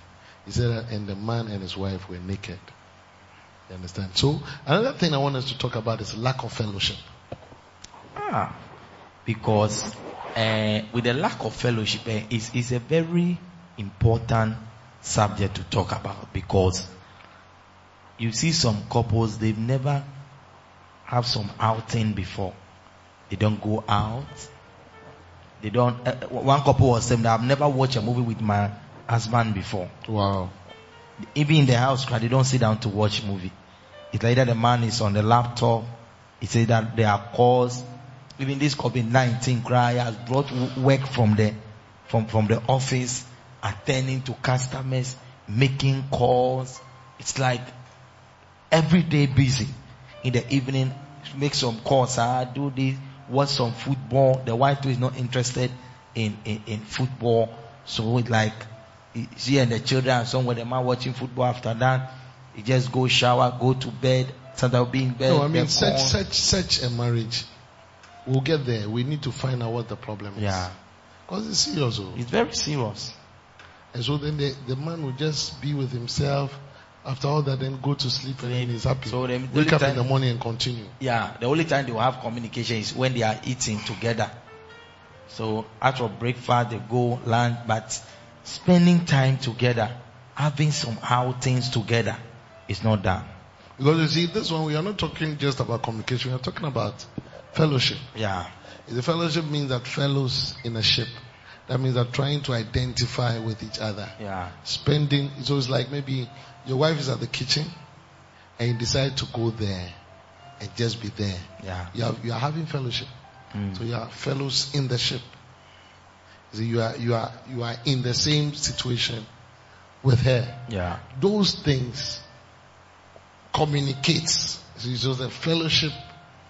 He said, and the man and his wife were naked. You understand? So another thing I want us to talk about is lack of fellowship. Ah, because uh, with the lack of fellowship, uh, it's, it's a very important subject to talk about, because you see some couples, they've never have some outing before. They don't go out. They don't. Uh, one couple was saying that I've never watched a movie with my husband before. Wow. Even in the house, they don't sit down to watch movie. It's like that the man is on the laptop. He said that there are calls. Even this COVID nineteen cry has brought work from the from from the office. Attending to customers, making calls. It's like every day busy. In the evening, make some calls. I do this, watch some football. The wife too is not interested in, in, in football. So it's like she and the children somewhere, the man watching football. After that, you just go shower, go to bed. Sometimes be in bed. No, I mean such such such a marriage. We'll get there. We need to find out what the problem is. Yeah, because it's serious. Though. It's very serious. And so then the, the man will just be with himself. After all that, then go to sleep and then he's happy. So then wake up time, in the morning and continue. Yeah, the only time they will have communication is when they are eating together. So after breakfast, they go lunch, but spending time together, having some outings together, is not done. Because you see, this one, we are not talking just about communication. We are talking about fellowship. Yeah. The fellowship means that fellows in a ship. That means that trying to identify with each other. Yeah. Spending. So it's like maybe your wife is at the kitchen and you decide to go there and just be there. Yeah. You are, you are having fellowship. Mm. So you are fellows in the ship. So you are, you are, you are in the same situation with her. Yeah. Those things communicates. So the fellowship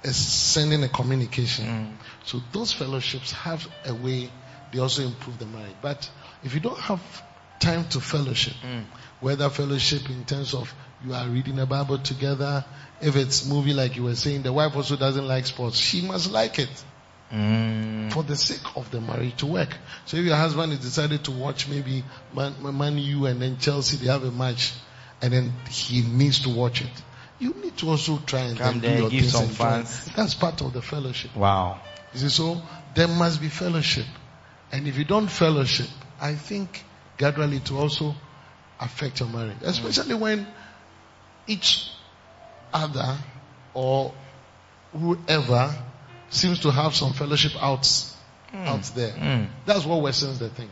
is sending a communication. Mm. So those fellowships have a way. They also improve the marriage. But if you don't have time to fellowship, mm. whether fellowship in terms of you are reading a Bible together, if it's movie like you were saying, the wife also doesn't like sports, she must like it mm. for the sake of the marriage to work. So if your husband is decided to watch maybe Man, Man U and then Chelsea, they have a match, and then he needs to watch it, you need to also try and Come then do your give things some fans. That's part of the fellowship. Wow. You see, so there must be fellowship. And if you don't fellowship, I think gradually to also affect your marriage. Especially mm. when each other or whoever seems to have some fellowship out, mm. out there. Mm. That's what worsens the thing.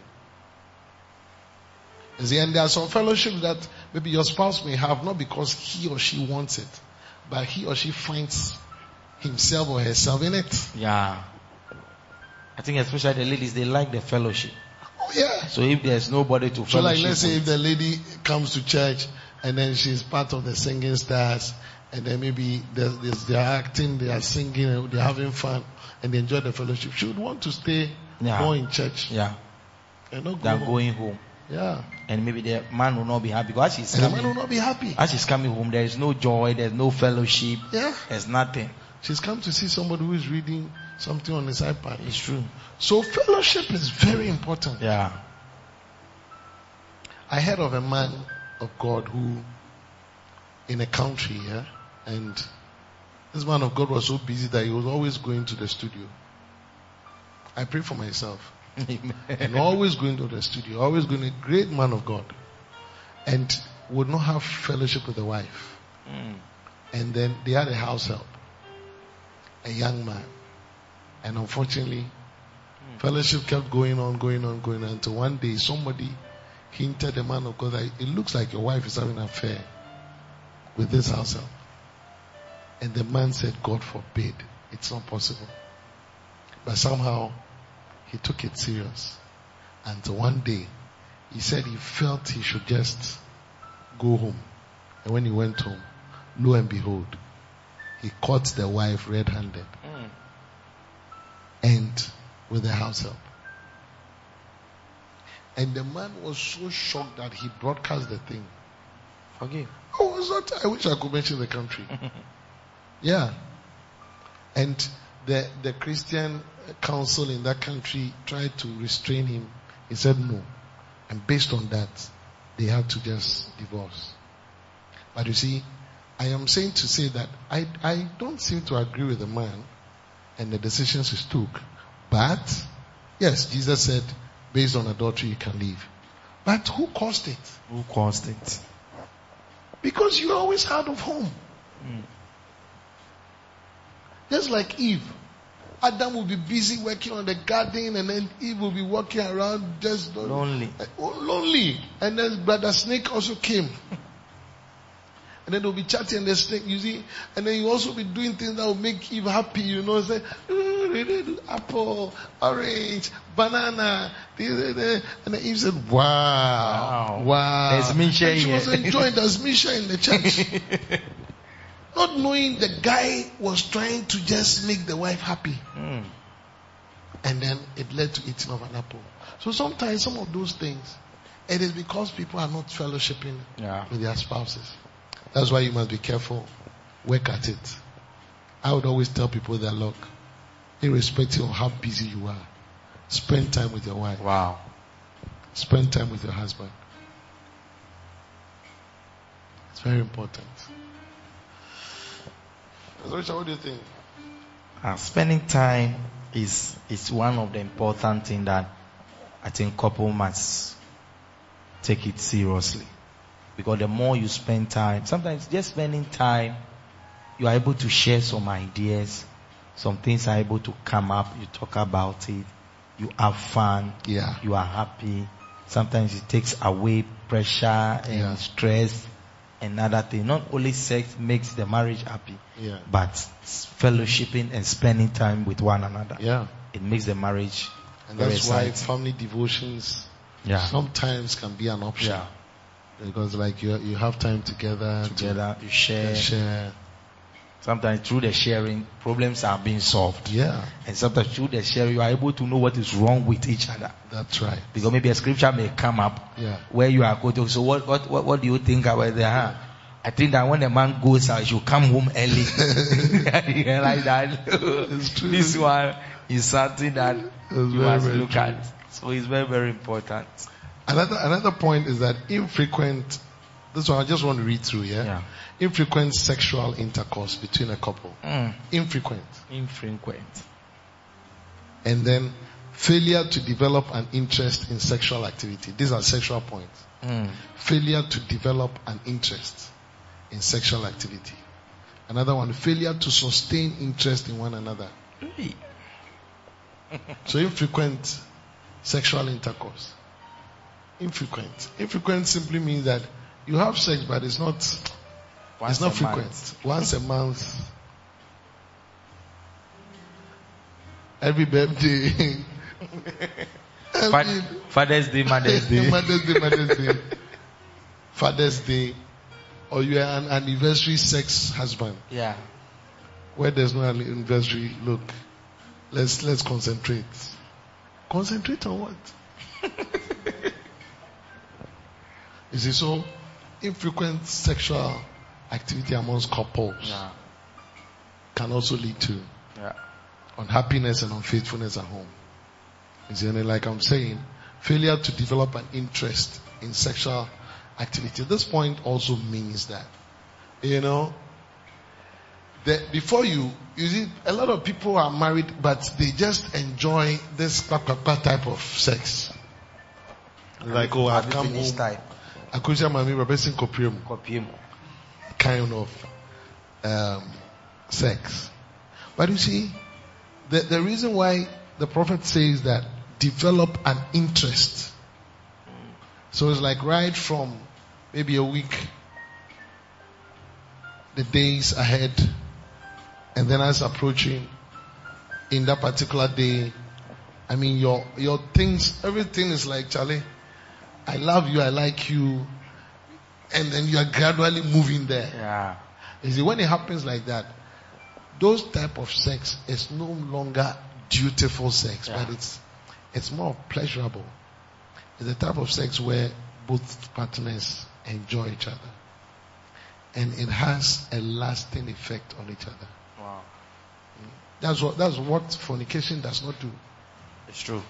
You see, and there are some fellowships that maybe your spouse may have, not because he or she wants it, but he or she finds himself or herself in it. Yeah. I think especially the ladies, they like the fellowship. Oh yeah. So if there's nobody to fellowship. So like let's say if the lady comes to church and then she's part of the singing stars and then maybe they're, they're acting, they are singing, and they're having fun and they enjoy the fellowship, she would want to stay yeah. more in church. Yeah. And not go than home. Going home. Yeah. And maybe the man will not be happy. Because as she's coming, the man will not be happy. As she's coming home, there is no joy, there's no fellowship. Yeah. There's nothing. She's come to see somebody who is reading something on his iPad. It's true. So fellowship is very important. Yeah. I heard of a man of God who, in a country here, yeah, and this man of God was so busy that he was always going to the studio. I pray for myself. Amen. And always going to the studio, always going to a great man of God, and would not have fellowship with the wife. Mm. And then they had a house help. A young man, and unfortunately mm. fellowship kept going on going on going on until one day somebody hinted the man of God that it looks like your wife is having an affair with this house help. And the man said, God forbid, it's not possible. But somehow he took it serious until one day he said he felt he should just go home. And when he went home, lo and behold, he caught the wife red-handed mm. and with the house help. And the man was so shocked that he broadcast the thing. Forgive. Oh, it's not, I wish I could mention the country. Yeah. And the, the Christian council in that country tried to restrain him. He said no. And based on that, they had to just divorce. But you see, I am saying to say that I, I don't seem to agree with the man and the decisions he took. But, yes, Jesus said, based on adultery, you can leave. But who caused it? Who caused it? Because you are always out of home. Mm. Just like Eve. Adam will be busy working on the garden and then Eve will be walking around just lonely. Lonely. And then Brother Snake also came. And then they'll be chatting and the snake, you see. And then you also be doing things that will make Eve happy, you know. Say, apple, orange, banana. And then Eve said, wow, wow. wow. There's Misha in she was enjoying, there's Misha in the church. Not knowing the guy was trying to just make the wife happy. Mm. And then it led to eating of an apple. So sometimes some of those things, it is because people are not fellowshipping yeah. with their spouses. That's why you must be careful. Work at it. I would always tell people that, look, irrespective of how busy you are, spend time with your wife. Wow. Spend time with your husband. It's very important. Pastor Richard, what do you think? Uh, spending time is is one of the important things that I think couple must take it seriously. Because the more you spend time, sometimes just spending time, you are able to share some ideas. Some things are able to come up. You talk about it. You have fun. Yeah. You are happy. Sometimes it takes away pressure and yeah. stress and other things. Not only sex makes the marriage happy, yeah. but fellowshipping and spending time with one another. Yeah. It makes the marriage and very that's exciting. Why family devotions yeah. sometimes can be an option. Yeah. Because like you you have time together. Together. To, you share. share. Sometimes through the sharing, problems are being solved. Yeah. And sometimes through the sharing, you are able to know what is wrong with each other. That's right. Because maybe a scripture may come up yeah. where you are quoting. So what, what, what, what do you think about that? I think that when a man goes out, he should come home early. Yeah, like that. It's true. This one is something that it's you very, must very look true. At. So it's very, very important. Another, another point is that infrequent, this one I just want to read through, yeah? Yeah. Infrequent sexual intercourse between a couple. Mm. Infrequent. Infrequent. And then failure to develop an interest in sexual activity. These are sexual points. Mm. Failure to develop an interest in sexual activity. Another one, failure to sustain interest in one another. Really? So infrequent sexual intercourse. Infrequent. Infrequent simply means that you have sex, but it's not... Once it's not frequent. Month. Once a month. Every birthday. Every Father's Day, Mother's Day. Mother's Day, Mother's Day. Father's Day. Or you are an anniversary sex husband. Yeah. Where there's no anniversary, look. Let's let's concentrate. Concentrate on what? You see, so infrequent sexual activity amongst couples yeah. can also lead to yeah. unhappiness and unfaithfulness at home. You see, and like I'm saying, failure to develop an interest in sexual activity. This point also means that, you know, that before you, you see, a lot of people are married, but they just enjoy this type of sex. Like, oh, I've come home. Type. Kind of um, sex. But you see, the, the reason why the prophet says that develop an interest. So it's like right from maybe a week, the days ahead, and then as approaching in that particular day, I mean your your things, everything is like, Charlie, I love you, I like you, and then you are gradually moving there. Yeah. You see, when it happens like that, those type of sex is no longer dutiful sex, yeah. but it's it's more pleasurable. It's the type of sex where both partners enjoy each other, and it has a lasting effect on each other. Wow. That's what that's what fornication does not do. It's true.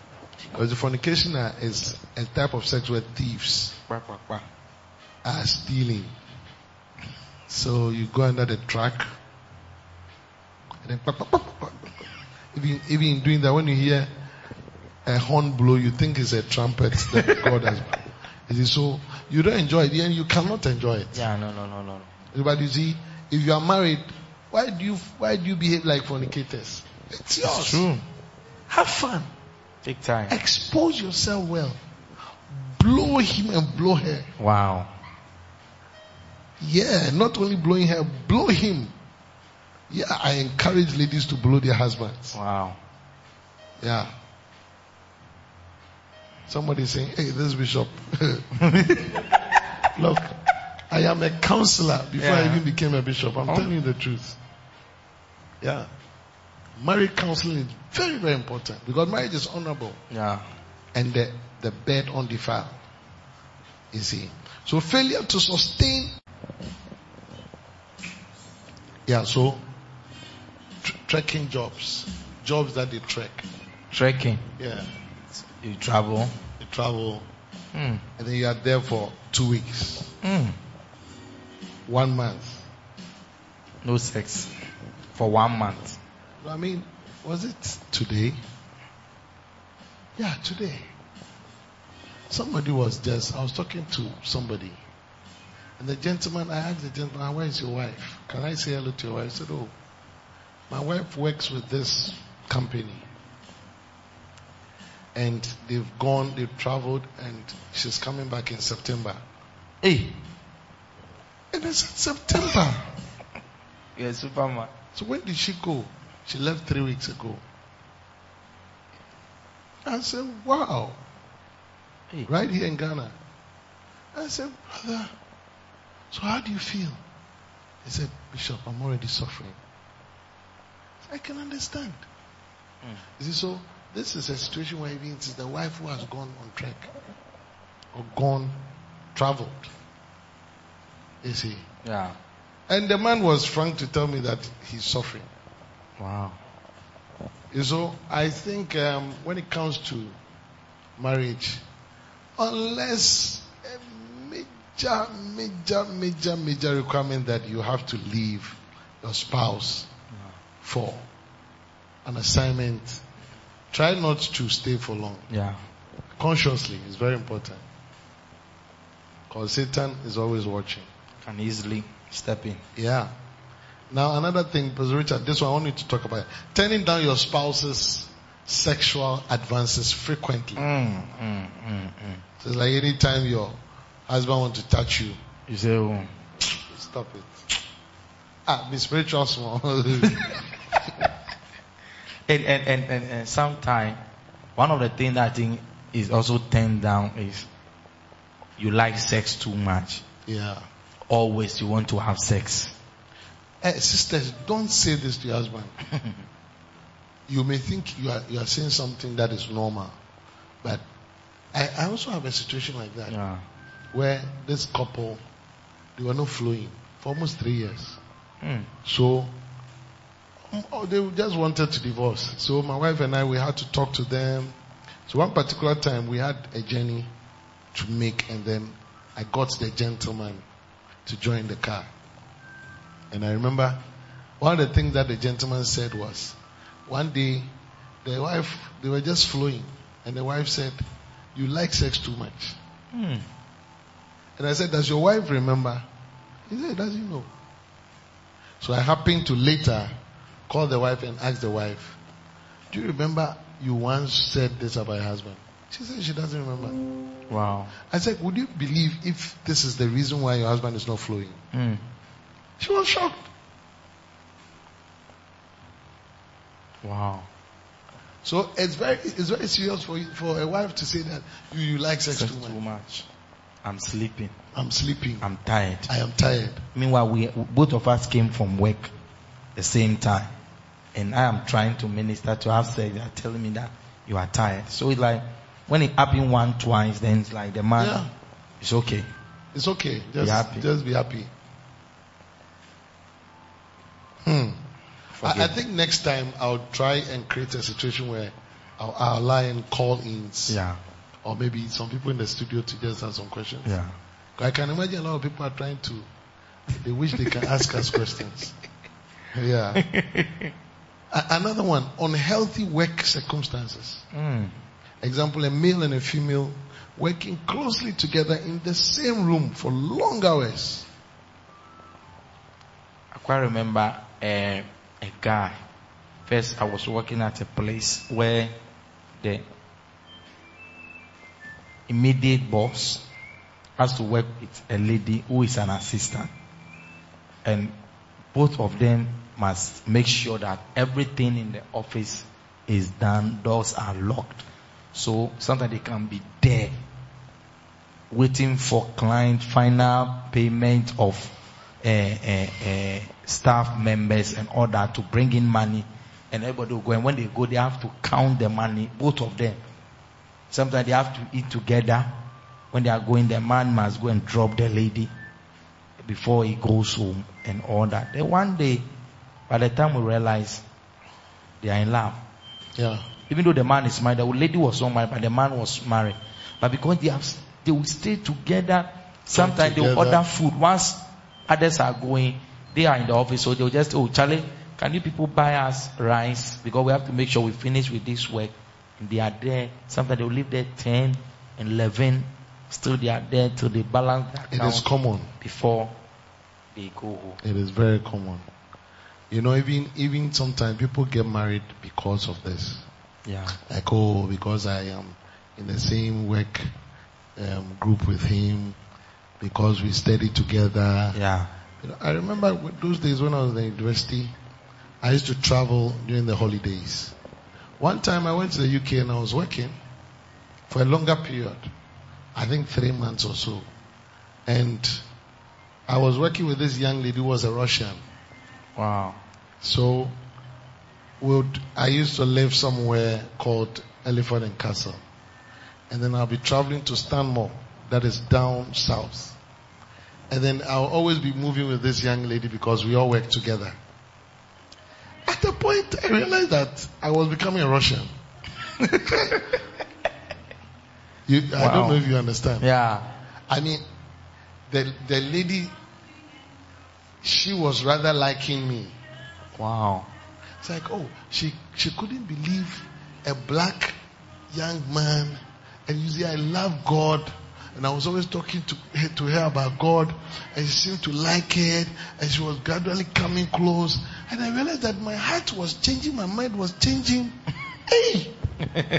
Because the fornication is a type of sex where thieves are stealing. So you go under the track, and then quack, quack, quack, quack. Even, even doing that, when you hear a horn blow, you think it's a trumpet that God has. It is so you don't enjoy it, and you cannot enjoy it. Yeah, no, no, no, no. But you see, if you are married, why do you why do you behave like fornicators? It's yours. It's true. Have fun. Take time. Expose yourself well. Blow him and blow her. Wow. Yeah, not only blowing her, blow him. Yeah, I encourage ladies to blow their husbands. Wow. Yeah. Somebody saying, hey, this bishop. Look, I am a counselor before yeah. I even became a bishop. I'm oh. telling you the truth. Yeah. Marriage counseling is very, very important because marriage is honorable. Yeah. And the, the bed undefiled. You see. So failure to sustain. Yeah, so tr- trekking jobs. Jobs that they trek. Trekking. Yeah. You travel. You travel. Mm. And then you are there for two weeks. Mm. One month. No sex. For one month. I mean, was it today? Yeah, today. Somebody was just, I was talking to somebody And the gentleman, I asked the gentleman, where is your wife? Can I say hello to your wife? He said, oh, my wife works with this company. And they've gone, they've traveled, and she's coming back in September. Hey. And it's in September. Yeah, Superman. So when did she go? She left three weeks ago. I said, wow. Hey. Right here in Ghana. I said, brother, so how do you feel? He said, Bishop, I'm already suffering. I can understand. Mm. You see, so this is a situation where it is the wife who has gone on trek or gone, traveled. You see? Yeah. And the man was frank to tell me that he's suffering. Wow. So I think um, when it comes to marriage, unless a major, major, major, major requirement that you have to leave your spouse yeah. for an assignment, try not to stay for long. Yeah. Consciously is very important. Because Satan is always watching. Can easily step in. Yeah. Now another thing, Pastor Richard, this one I want you to talk about. Turning down your spouse's sexual advances frequently. Mm, mm, mm, mm. So it's like any time your husband wants to touch you, you say, oh. Stop it. Ah, be spiritual small. and, and, and, and, and sometimes, one of the things that I think is also turned down is you like sex too much. Yeah. Always you want to have sex. Hey, sisters, don't say this to your husband. You may think you are you are saying something that is normal, but I, I also have a situation like that yeah. where this couple, they were not flowing for almost three years. Mm. So oh, they just wanted to divorce. So my wife and I, we had to talk to them. So one particular time we had a journey to make, and then I got the gentleman to join the car. And I remember one of the things that the gentleman said was, one day, the wife, they were just flowing. And the wife said, you like sex too much. Mm. And I said, does your wife remember? He said, does he know? So I happened to later call the wife and ask the wife, do you remember you once said this about your husband? She said she doesn't remember. Wow. I said, would you believe if this is the reason why your husband is not flowing? Mm. She was shocked. Wow. So it's very it's very serious for for a wife to say that you, you like sex, sex too much. Too much. I'm sleeping. I'm sleeping. I'm tired. I am tired. Meanwhile, we both of us came from work the same time, and I am trying to minister to have sex. They are telling me that you are tired. So it's like when it happened one twice, then it's like the man, yeah. it's okay. It's okay. Just be happy. Just be happy. Hmm. I, I think next time I'll try and create a situation where I'll, I'll allow and call-ins. Yeah. Or maybe some people in the studio to just have some questions. Yeah. I can imagine a lot of people are trying to, they wish they can ask us questions. Yeah. Another one, unhealthy work circumstances. Mm. Example, a male and a female working closely together in the same room for long hours. I quite remember uh, a guy. First, I was working at a place where the immediate boss has to work with a lady who is an assistant. And both of them must make sure that everything in the office is done. Doors are locked. So sometimes they can be there waiting for client final payment of Uh, uh, uh, staff members and all that to bring in money, and everybody will go, and when they go they have to count the money, both of them. Sometimes they have to eat together. When they are going, the man must go and drop the lady before he goes home and all that. Then one day, by the time we realize they are in love, yeah. even though the man is married, the lady was not married, but the man was married. But because they have, they will stay together. Sometimes together. They will order food. Once others are going, they are in the office, so they'll just, oh, Charlie, can you people buy us rice? Because we have to make sure we finish with this work. And they are there. Sometimes they'll leave there ten and eleven Still they are there till they balance the account. It is common. Before they go home. It is very common. You know, even even sometimes people get married because of this. Yeah. Like, oh, because I am in the same work um, group with him, because we study together. Yeah. You know, I remember those days when I was in the university, I used to travel during the holidays. One time I went to the U K and I was working for a longer period. I think three months or so. And I was working with this young lady who was a Russian. Wow. So would I used to live somewhere called Elephant and Castle. And then I'll be traveling to Stanmore, that is down south. And then I'll always be moving with this young lady because we all work together. At a point, I realized that I was becoming a Russian. You, wow. I don't know if you understand. Yeah. I mean, the the lady, she was rather liking me. Wow. It's like, oh, she she couldn't believe a black young man. And you see, I love God. And I was always talking to her, to her about God. And she seemed to like it. And she was gradually coming close. And I realized that my heart was changing. My mind was changing. Hey!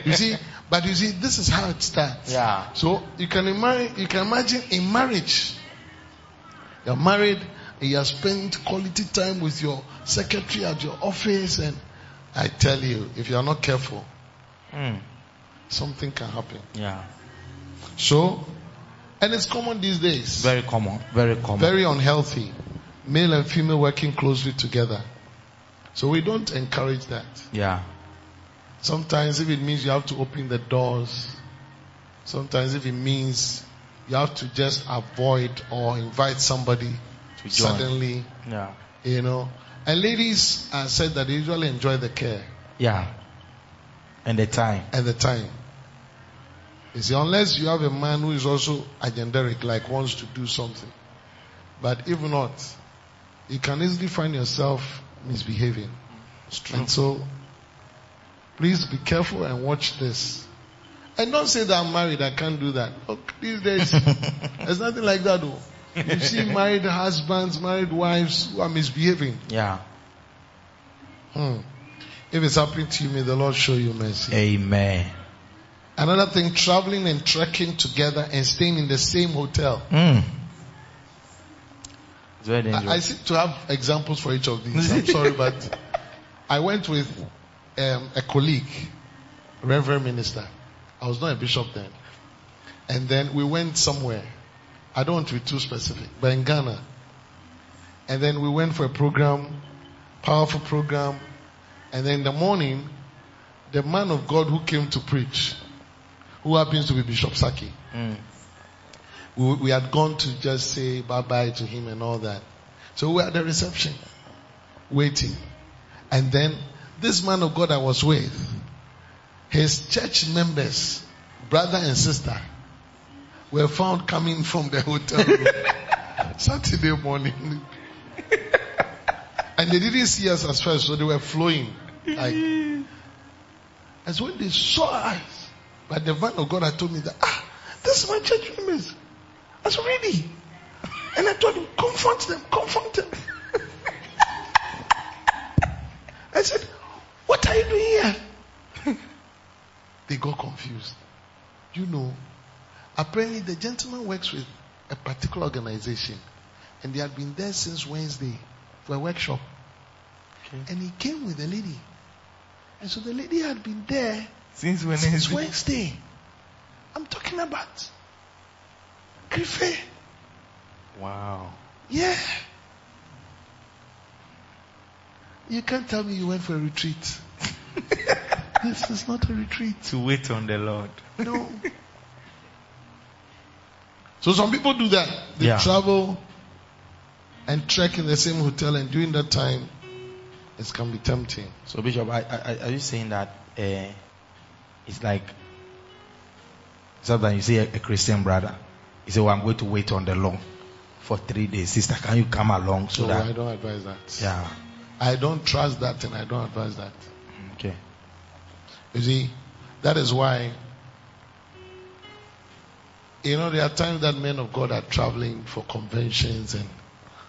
You see, but you see, this is how it starts. Yeah. So you can imagine, you can imagine in marriage, you're married, and you have spent quality time with your secretary at your office, and I tell you, if you are not careful, mm. something can happen. Yeah. So, and it's common these days. Very common. Very common. Very unhealthy. Male and female working closely together. So we don't encourage that. Yeah. Sometimes if it means you have to open the doors, sometimes if it means you have to just avoid or invite somebody to join. Suddenly, yeah. You know. And ladies are said that they usually enjoy the care. Yeah. And the time. And the time. You see, unless you have a man who is also agenderic, like wants to do something. But if not, you can easily find yourself misbehaving. It's true. And so, please be careful and watch this. And don't say that I'm married, I can't do that. Look, these days, there's nothing like that though. You see married husbands, married wives who are misbehaving. Yeah. Hmm. If it's happening to you, may the Lord show you mercy. Amen. Another thing, traveling and trekking together and staying in the same hotel. Mm. It's very dangerous. I, I seem to have examples for each of these. I'm sorry, but I went with Um, a colleague, Reverend Minister. I was not a bishop then. And then we went somewhere. I don't want to be too specific, but in Ghana. And then we went for a program, powerful program. And then in the morning, the man of God who came to preach, who happens to be Bishop Saki, mm. we, we had gone to just say bye-bye to him and all that. So we were at the reception, waiting. And then this man of God I was with, his church members, brother and sister, were found coming from the hotel room Saturday morning. And they didn't see us at first, so they were flowing. Like, and so when they saw us, but the man of God had told me that, ah, this is my church members. I was ready. And I told him, confront them, confront them. I said, what are you doing here? They got confused. You know, apparently the gentleman works with a particular organization and they had been there since Wednesday for a workshop. Okay. And he came with a lady. And so the lady had been there since Wednesday. Since Wednesday. I'm talking about Griffey. Wow. Yeah. You can't tell me you went for a retreat. This is not a retreat. To wait on the Lord. No. So some people do that. They yeah. travel and trek in the same hotel, and during that time, it can be tempting. So Bishop, I, I, are you saying that uh, it's like sometimes you see a, a Christian brother, you say, well, I'm going to wait on the Lord for three days. Sister, can you come along? So no, that, I don't advise that. Yeah. I don't trust that and I don't advise that. Okay. You see, that is why You know, there are times that men of God are traveling for conventions, and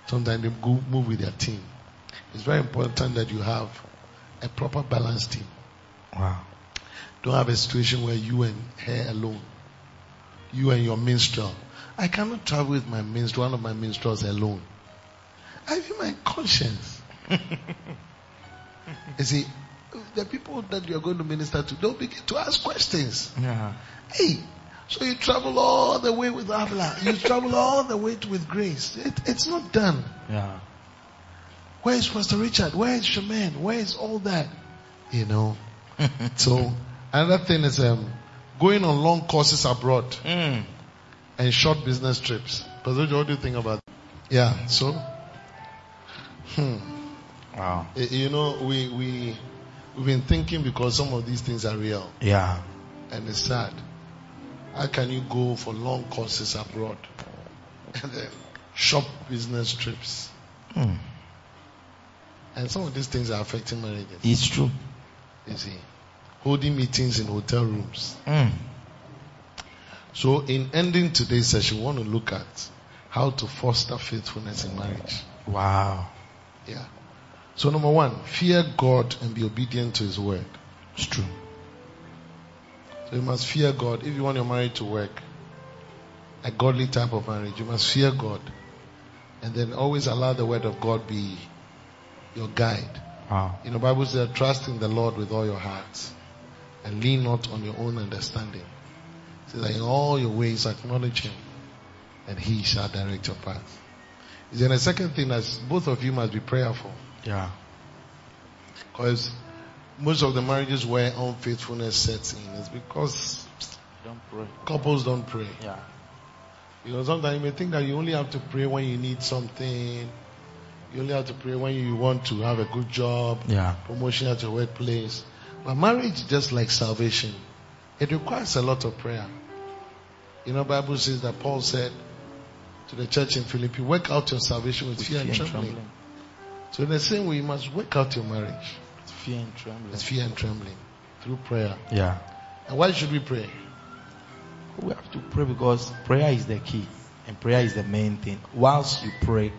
sometimes they go move with their team. It's very important that you have a proper balanced team. Wow. Don't have a situation where you and her alone, you and your minstrel. I cannot travel with my minstrel, one of my minstrels alone. I feel my conscience. You see, the people that you're going to minister to, they'll begin to ask questions. Yeah. Hey, so you travel all the way with Avla. You travel all the way to, with Grace. It, it's not done. Yeah. Where is Pastor Richard? Where is Shaman? Where is all that? You know. So, another thing is um, going on long courses abroad mm. and short business trips. Pastor Richard, what do you think about that? Yeah, so... Hmm. Wow. You know, we, we, we've been thinking because some of these things are real. Yeah. And it's sad. How can you go for long courses abroad and then shop business trips? Hmm. And some of these things are affecting marriages. It's true. You see, holding meetings in hotel rooms. Mm. So in ending today's session, we want to look at how to foster faithfulness in marriage. Wow. Yeah. So number one, fear God and be obedient to His word. It's true. So you must fear God. If you want your marriage to work, a godly type of marriage, you must fear God. And then always allow the word of God be your guide. Wow. You know, Bible says, trust in the Lord with all your heart and lean not on your own understanding. It says that in all your ways acknowledge Him and He shall direct your path. Then the second thing is both of you must be prayerful. Yeah. Because most of the marriages where unfaithfulness sets in is because don't pray. Couples don't pray. Yeah. You know, sometimes you may think that you only have to pray when you need something. You only have to pray when you want to have a good job, yeah. promotion at your workplace. But marriage, just like salvation, it requires a lot of prayer. You know, Bible says that Paul said, to the church in Philippi, work out your salvation with, with fear, fear and trembling. trembling. So in the same way, you must work out your marriage. With fear and trembling. With fear and trembling. Through prayer. Yeah. And why should we pray? We have to pray because prayer is the key. And prayer is the main thing. Whilst you pray,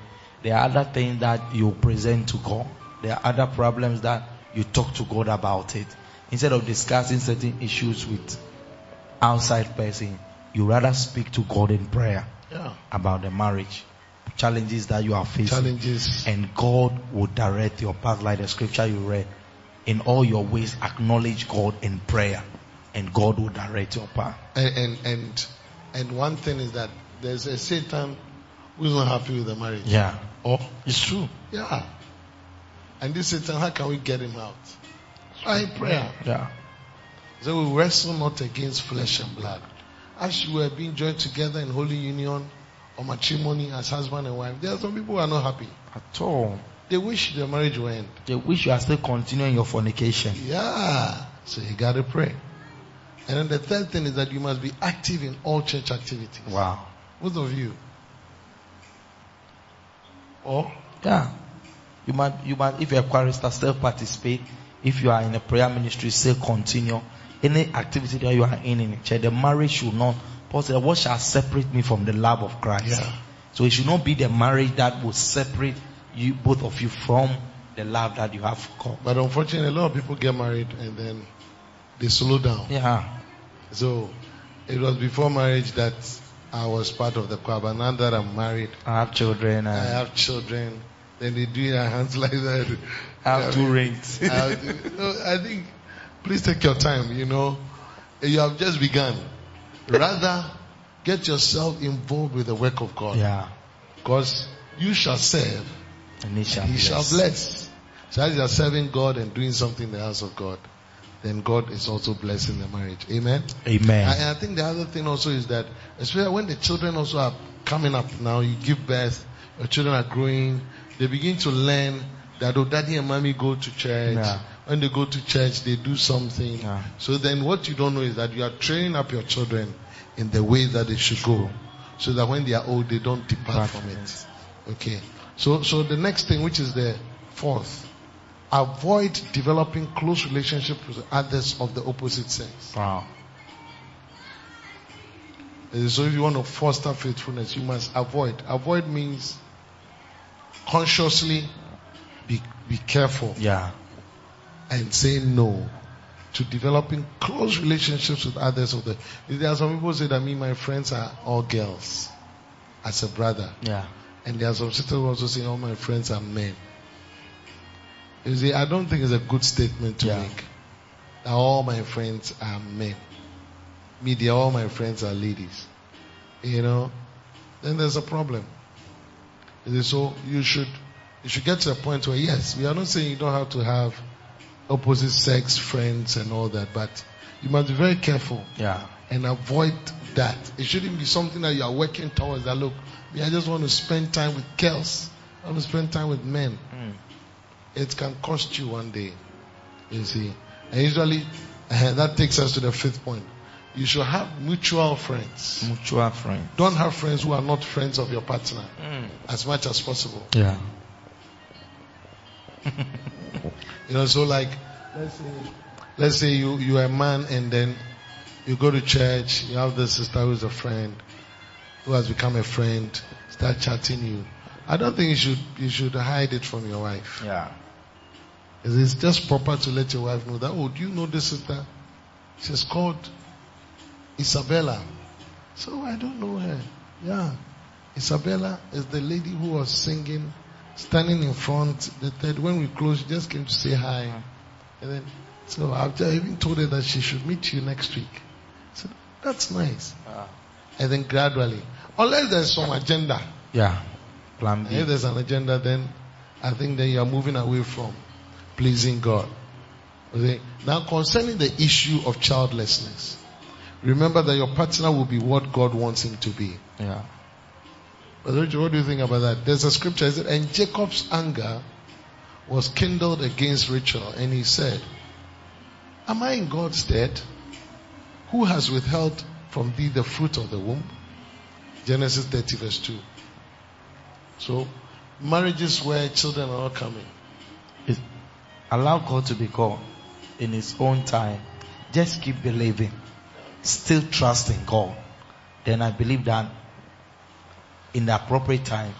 there are other things that you present to God. There are other problems that you talk to God about it. Instead of discussing certain issues with outside person, you rather speak to God in prayer. Yeah. About the marriage, challenges that you are facing, challenges, and God will direct your path, like the scripture you read. In all your ways, acknowledge God in prayer, and God will direct your path. And and and, and one thing is that there's a Satan who's not happy with the marriage. Yeah, oh, it's true. Yeah, and this Satan, how can we get him out? By prayer. Yeah. So we wrestle not against flesh and blood. As you were being joined together in holy union or matrimony as husband and wife, there are some people who are not happy. At all. They wish their marriage will end. They wish you are still continuing your fornication. Yeah. So you got to pray. And then the third thing is that you must be active in all church activities. Wow. Both of you. Or? Yeah. You might, you might, if you're a chorister, still participate. If you are in a prayer ministry, still continue. Any activity that you are in in the church, the marriage should not. Paul said, what shall separate me from the love of Christ? Yeah. So it should not be the marriage that will separate you, both of you, from the love that you have for God. But unfortunately, a lot of people get married and then they slow down. Yeah. So it was before marriage that I was part of the choir, but now that I'm married, I have children. I, I have children. Then they do their hands like that. I have two rings. I, have, no, I think. Please take your time, you know. You have just begun. Rather, get yourself involved with the work of God. Yeah. Because you shall serve and He shall, and he bless. shall bless. So as you are serving God and doing something in the house of God, then God is also blessing the marriage. Amen? Amen. And I think the other thing also is that, especially when the children also are coming up now, you give birth, your children are growing, they begin to learn that oh, daddy and mommy go to church. Yeah. When they go to church, they do something. Yeah. So then what you don't know is that you are training up your children in the way that they should go. So that when they are old, they don't depart from it. Okay. So so the next thing, which is the fourth, avoid developing close relationships with others of the opposite sex. Wow. And so if you want to foster faithfulness, you must avoid. Avoid means consciously be, be careful. Yeah. And say no to developing close relationships with others. Of the, there are some people who say that me and my friends are all girls as a brother. Yeah. And there are some sisters who also say all my friends are men. You see, I don't think it's a good statement to yeah. make. That all my friends are men. Me, they all my friends are ladies. You know? Then there's a problem. You see, so you should you should get to a point where, yes, we are not saying you don't have to have opposite sex friends and all that, but you must be very careful yeah. and avoid that. It shouldn't be something that you are working towards that, look, I just want to spend time with girls. I want to spend time with men. Mm. It can cost you one day, you see. And usually, uh, that takes us to the fifth point. You should have mutual friends. Mutual friends. Don't have friends who are not friends of your partner mm. as much as possible. Yeah. You know, so like, let's say, let's say you, you're a man and then you go to church, you have this sister who's a friend, who has become a friend, start chatting you. I don't think you should, you should hide it from your wife. Yeah. It's just proper to let your wife know that, oh, do you know this sister? She's called Isabella. So I don't know her. Yeah. Isabella is the lady who was singing, standing in front, the third, when we closed, she just came to say hi. Yeah. And then, so I've even told her that she should meet you next week. So that's nice. Yeah. And then gradually, unless there's some agenda. Yeah. Plan B. If there's an agenda, then I think that you are moving away from pleasing God. Okay? Now concerning the issue of childlessness, remember that your partner will be what God wants him to be. Yeah. Richard, what do you think about that? There's a scripture, it said, and Jacob's anger was kindled against Rachel, and he said, am I in God's stead? Who has withheld from thee the fruit of the womb? Genesis thirty verse two. So, marriages where children are not coming. It, allow God to be God in His own time. Just keep believing. Still trust in God. Then I believe that in the appropriate time,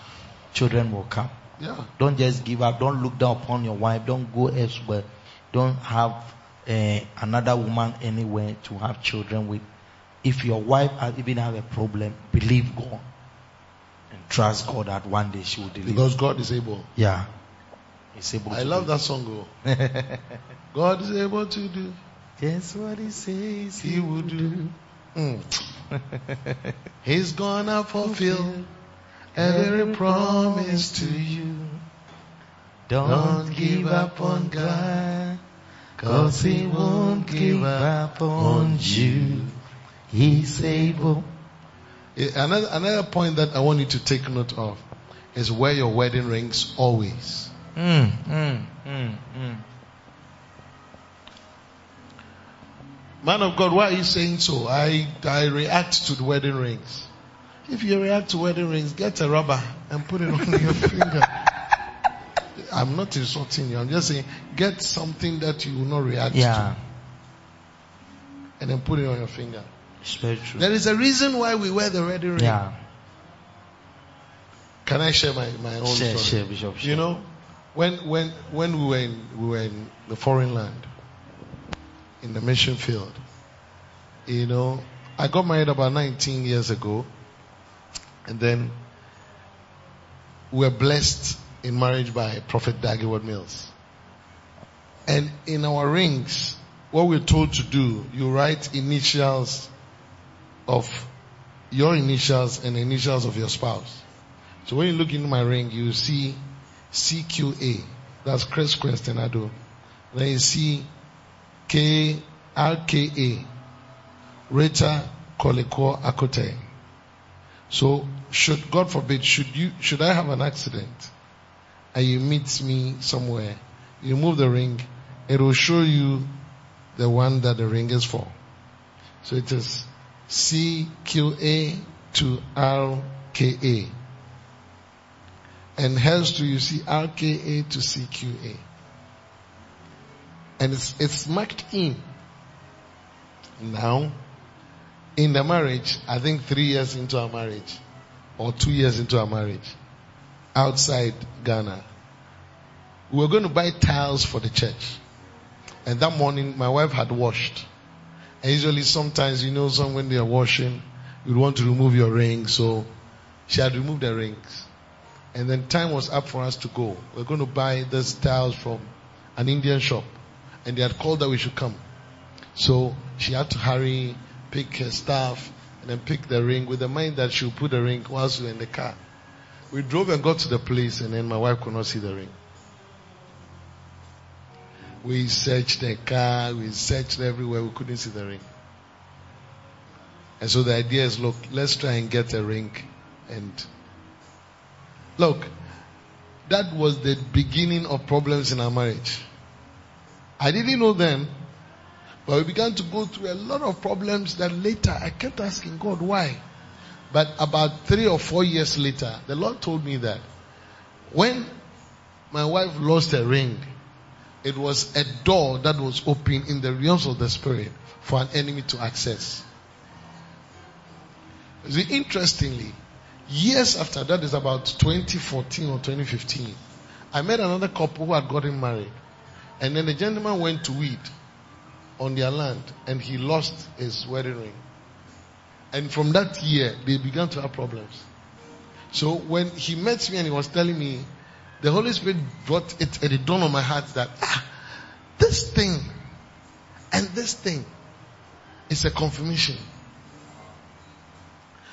children will come. Yeah. Don't just give up. Don't look down upon your wife. Don't go elsewhere. Don't have uh, another woman anywhere to have children with. If your wife even have a problem, believe God. And trust God that one day she will deliver. Because God is able. Yeah. He's able I to love do. That song. God is able to do. Guess what He says He, he will do. do. Mm. He's gonna fulfill every promise to you. Don't, Don't give up on God, cause He won't give up on you. He's able. Another, another point that I want you to take note of is wear your wedding rings always. Mm, mm, mm, mm. Man of God, why are you saying so? I, I react to the wedding rings. If you react to wedding rings, get a rubber and put it on your finger. I'm not insulting you. I'm just saying, get something that you will not react yeah. to. And then put it on your finger. It's very true. There is a reason why we wear the wedding ring. Yeah. Can I share my, my own share, story? Share, Bishop, share. You know, when when when we were in we were in the foreign land, in the mission field, you know, I got married about nineteen years ago, and then we were blessed in marriage by Prophet Dagwood Mills. And in our rings, what we're told to do, you write initials of your initials and initials of your spouse. So when you look into my ring, you see C Q A. That's Chris Quinston Addo. Then you see K R K A. Reta Colico Akote. So should, God forbid, should you, should I have an accident and you meet me somewhere, you move the ring, it will show you the one that the ring is for. So it is C Q A to R K A. And hence do you see R K A to C Q A. And it's, it's marked in. Now, in the marriage, I think three years into our marriage or two years into our marriage, outside Ghana, we were going to buy tiles for the church. And that morning, my wife had washed. And usually sometimes, you know, some when they are washing, you want to remove your ring. So she had removed the rings. And then time was up for us to go. We were going to buy these tiles from an Indian shop. And they had called that we should come. So she had to hurry, pick her stuff, and then pick the ring with the mind that she would put the ring whilst we were in the car. We drove and got to the place, and then my wife could not see the ring. We searched the car, we searched everywhere, we couldn't see the ring. And so the idea is, look, let's try and get a ring. And look, that was the beginning of problems in our marriage. I didn't know then, but we began to go through a lot of problems that later I kept asking God why. But about three or four years later, the Lord told me that when my wife lost her ring, it was a door that was open in the realms of the spirit for an enemy to access. See, interestingly, years after that, is about twenty fourteen or twenty fifteen, I met another couple who had gotten married. And then the gentleman went to weed on their land, and he lost his wedding ring. And from that year, they began to have problems. So when he met me and he was telling me, the Holy Spirit brought it at the dawn of my heart that, ah, this thing and this thing is a confirmation.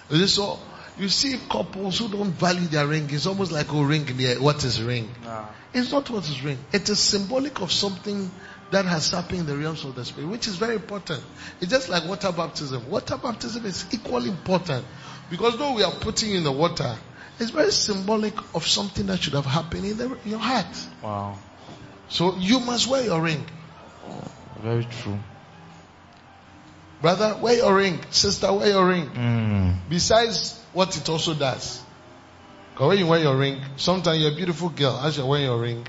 So you see couples who don't value their ring. It's almost like, oh, ring, yeah, what is ring? Nah. It's not what is ring. It is symbolic of something that has happened in the realms of the spirit, which is very important. It's just like water baptism. Water baptism is equally important because though we are putting in the water, it's very symbolic of something that should have happened in, the, in your heart. Wow. So you must wear your ring. Very true. Brother, wear your ring. Sister, wear your ring. Mm. Besides what it also does. Because when you wear your ring, sometimes you're a beautiful girl. As you're wearing your ring,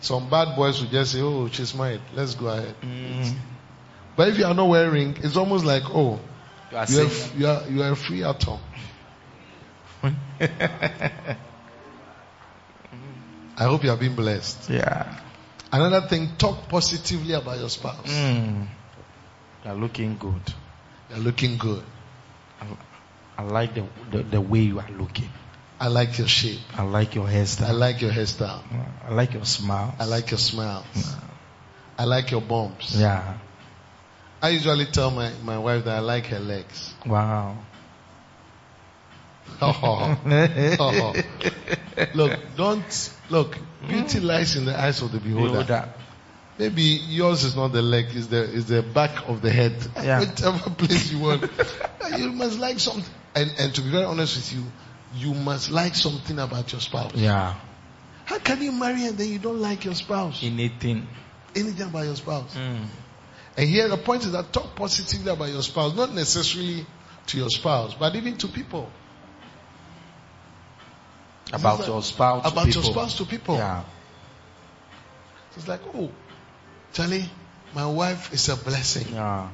some bad boys will just say, oh, she's married. Let's go ahead. Mm. But if you are not wearing a ring, it's almost like, oh, you are, you are, you are, you are free at home. I hope you have been blessed. Yeah. Another thing, talk positively about your spouse. Mm. You're looking good. You're looking good. I, I like the, the the way you are looking. I like your shape. I like your hairstyle. I like your hairstyle. I like your smile. I like your smiles. Mm. I like your bumps. Yeah. I usually tell my, my wife that I like her legs. Wow. Oh, oh. Look, don't look. Beauty lies in the eyes of the beholder. beholder. Maybe yours is not the leg; it's the is the back of the head. Yeah. Whichever place you want, you must like something. And and to be very honest with you, you must like something about your spouse. Yeah. How can you marry and then you don't like your spouse? Anything, anything about your spouse. Mm. And here the point is that talk positively about your spouse, not necessarily to your spouse, but even to people. About your spouse to people. About your spouse to people. Yeah. It's like, oh, Charlie, my wife is a blessing. Yeah.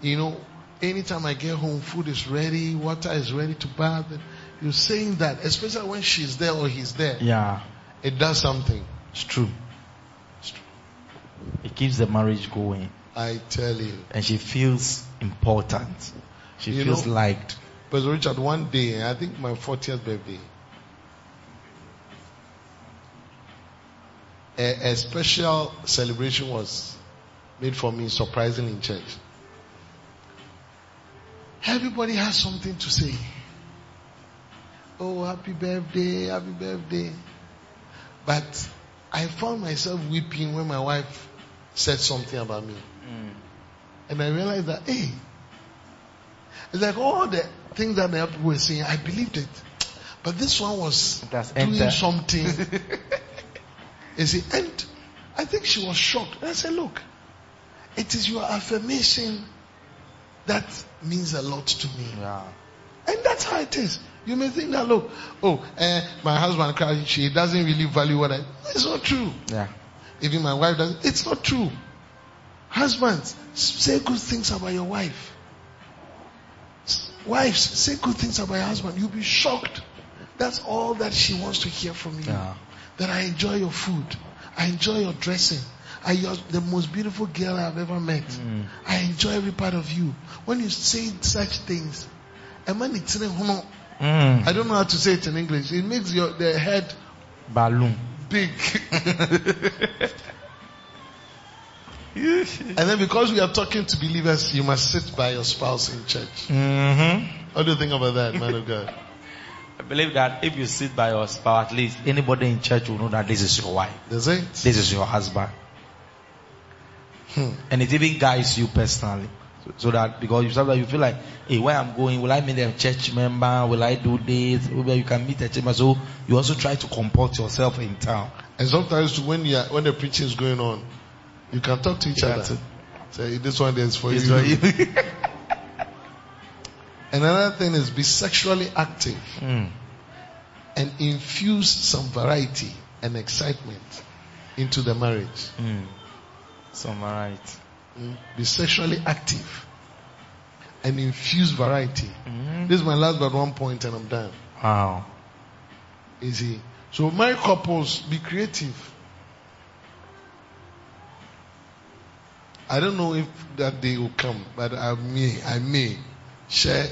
You know, anytime I get home, food is ready, water is ready to bath. You're saying that, especially when she's there or he's there. Yeah. It does something. It's true. It's true. It keeps the marriage going. I tell you. And she feels important. She you feels know, liked. Pastor Richard, one day, I think my fortieth birthday, A, a special celebration was made for me, surprisingly, in church. Everybody has something to say. Oh, happy birthday, happy birthday. But I found myself weeping when my wife said something about me. Mm. And I realized that, hey, it's like all the things that the people were saying, I believed it. But this one was That's doing enter. something. You see, and I think she was shocked. And I said, look, it is your affirmation that means a lot to me. Yeah. And that's how it is. You may think that, look, oh, uh, my husband cries, she doesn't really value what I do. It's not true. Yeah. Even my wife doesn't. It's not true. Husbands, say good things about your wife. Wives, say good things about your husband. You'll be shocked. That's all that she wants to hear from you. Yeah. That I enjoy your food. I enjoy your dressing. I, you're the most beautiful girl I've ever met. Mm. I enjoy every part of you. When you say such things, mm. I don't know how to say it in English. It makes your the head balloon big. And then because we are talking to believers, you must sit by your spouse in church. Mm-hmm. What do you think about that, man of God? I believe that if you sit by your spouse, at least anybody in church will know that this is your wife. Is it? This is your husband. Hmm. And it even guides you personally. So, so that, because you, sometimes you feel like, hey, where I'm going, will I meet a church member? Will I do this? You can meet a church member. So you also try to comport yourself in town. And sometimes when you are, when the preaching is going on, you can talk to each yeah, other. Say, this one is for it's you. For you. Another thing is be sexually active mm. and infuse some variety and excitement into the marriage. Mm. Some variety. Mm. Be sexually active and infuse variety. Mm. This is my last but one point and I'm done. Wow. Easy. So married couples, be creative. I don't know if that day will come, but I may, I may share.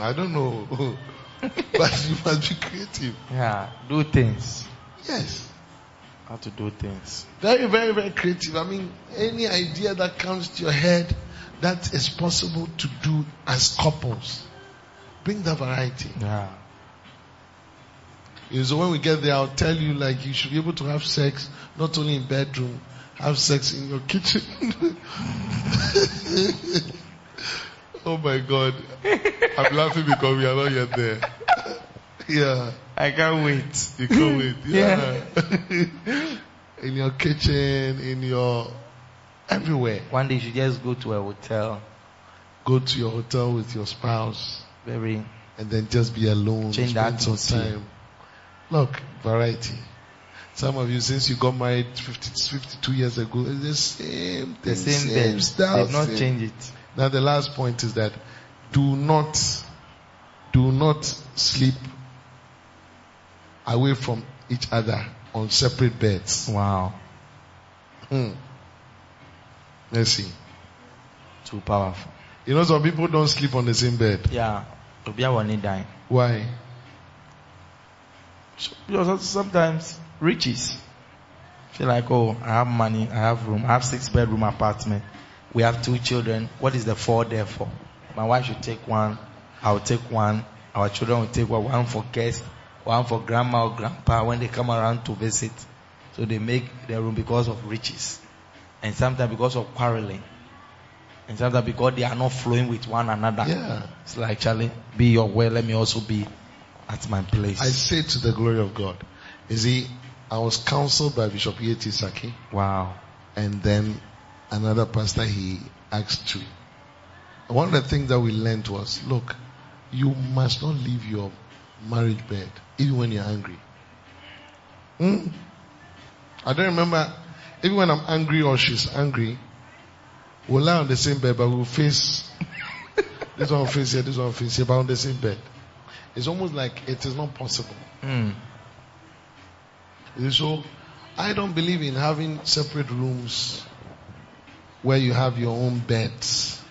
I don't know, but you must be creative. Yeah, do things. Yes. How to do things. Very, very, very creative. I mean, any idea that comes to your head that is possible to do as couples, bring the variety. Yeah. So when we get there, I'll tell you like you should be able to have sex not only in bedroom. Have sex in your kitchen. Oh my God. I'm laughing because we are not yet there. Yeah. I can't wait. You can't wait. Yeah. yeah. In your kitchen, in your... everywhere. One day you should just go to a hotel. Go to your hotel with your spouse. Very. And then just be alone. Change that some time. Look, variety. Some of you, since you got married fifty, fifty-two years ago, it's the same, the same, same stuff. They've not same. changed it. Now the last point is that do not, do not sleep away from each other on separate beds. Wow. Hmm. Let's see. Too powerful. You know, some people don't sleep on the same bed. Yeah. Why? Because sometimes riches. Feel like, oh, I have money, I have room, I have six bedroom apartment. We have two children. What is the four there for? My wife should take one. I'll take one. Our children will take one. One for guests, one for grandma or grandpa when they come around to visit. So they make their room because of riches. And sometimes because of quarreling. And sometimes because they are not flowing with one another. Yeah. It's like, Charlie, be your way. Let me also be at my place. I say to the glory of God, you see, I was counseled by Bishop Yatesaki. Wow. And then another pastor he asked to. One of the things that we learned was, look, you must not leave your marriage bed, even when you're angry. Hmm? I don't remember, even when I'm angry or she's angry, we'll lie on the same bed, but we'll face, this one face here, this one face here, but on the same bed. It's almost like it is not possible. Mm. So, I don't believe in having separate rooms where you have your own beds.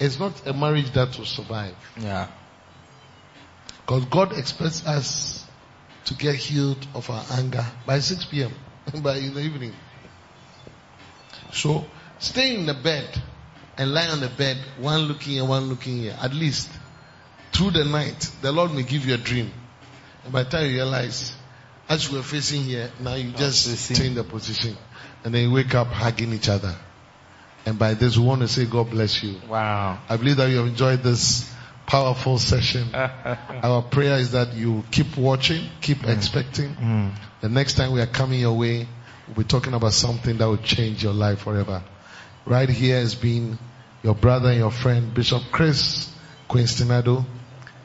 It's not a marriage that will survive. Yeah. Because God expects us to get healed of our anger by six p.m. by in the evening. So, stay in the bed and lie on the bed, one looking here, one looking here, at least through the night. The Lord may give you a dream. And by the time you realize, as we're facing here, now you just facing. change the position. And then you wake up hugging each other. And by this, we want to say, God bless you. Wow. I believe that you have enjoyed this powerful session. Our prayer is that you keep watching, keep mm. expecting. Mm. The next time we are coming your way, we'll be talking about something that will change your life forever. Right here has been your brother and your friend, Bishop Chris Quinston Addo,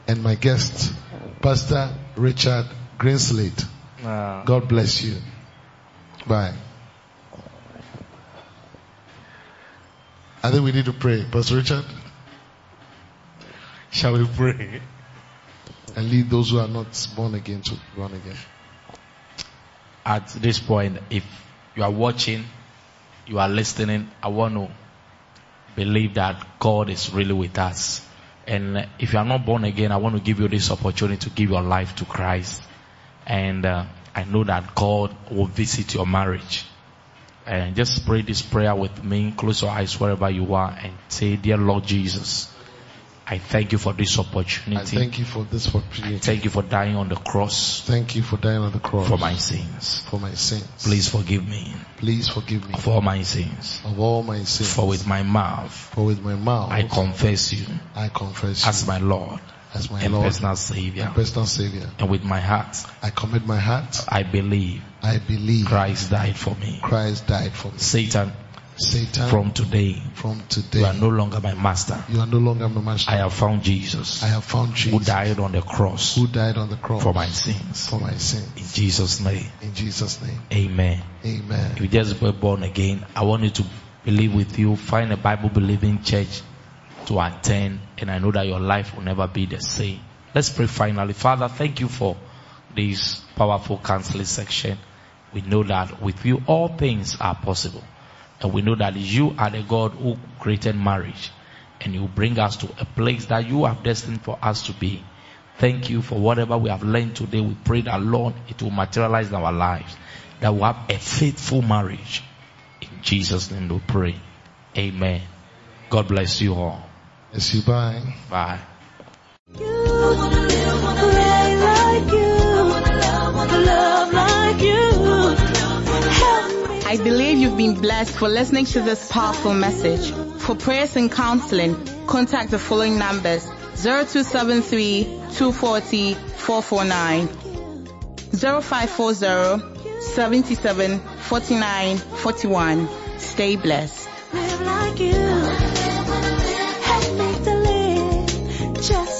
and my guest, Pastor Richard Greenslade. Wow. God bless you. Bye. I think we need to pray. Pastor Richard? Shall we pray? And lead those who are not born again to born again. At this point, if you are watching, you are listening, I want to believe that God is really with us. And if you are not born again, I want to give you this opportunity to give your life to Christ. And uh, I know that God will visit your marriage. And just pray this prayer with me. Close your eyes wherever you are and say, Dear Lord Jesus, I thank you for this opportunity. I thank you for this opportunity. I thank you for dying on the cross. Thank you for dying on the cross. For my sins. For my sins. Please forgive me. Please forgive me. Of all my sins. Of all my sins. For with my mouth. For with my mouth. I confess you. I confess you. As my Lord. As my and Lord, personal Savior. And personal Savior. And with my heart. I commit my heart. I believe. I believe. Christ died for me. Christ died for me. Satan. Satan, from today, from today, you are no longer my master. You are no longer my master. I have found Jesus. I have found Jesus, who died on the cross, who died on the cross for my sins, for my sins. In Jesus' name, in Jesus' name, Amen. Amen. If you just were born again, I want you to believe with you. Find a Bible-believing church to attend, and I know that your life will never be the same. Let's pray finally. Father, thank you for this powerful counseling section. We know that with you, all things are possible. And we know that you are the God who created marriage. And you bring us to a place that you have destined for us to be. Thank you for whatever we have learned today. We pray that, Lord, it will materialize in our lives. That we have a faithful marriage. In Jesus' name we pray. Amen. God bless you all. Bless you. Bye. Bye. You wanna live, wanna pray like you. I wanna love, wanna love like you. I believe you've been blessed for listening to this powerful message. For prayers and counseling, contact the following numbers: zero two seven three, two four zero, four four nine, zero five four zero, seven seven, four nine, four one. Stay blessed. Live like you. Just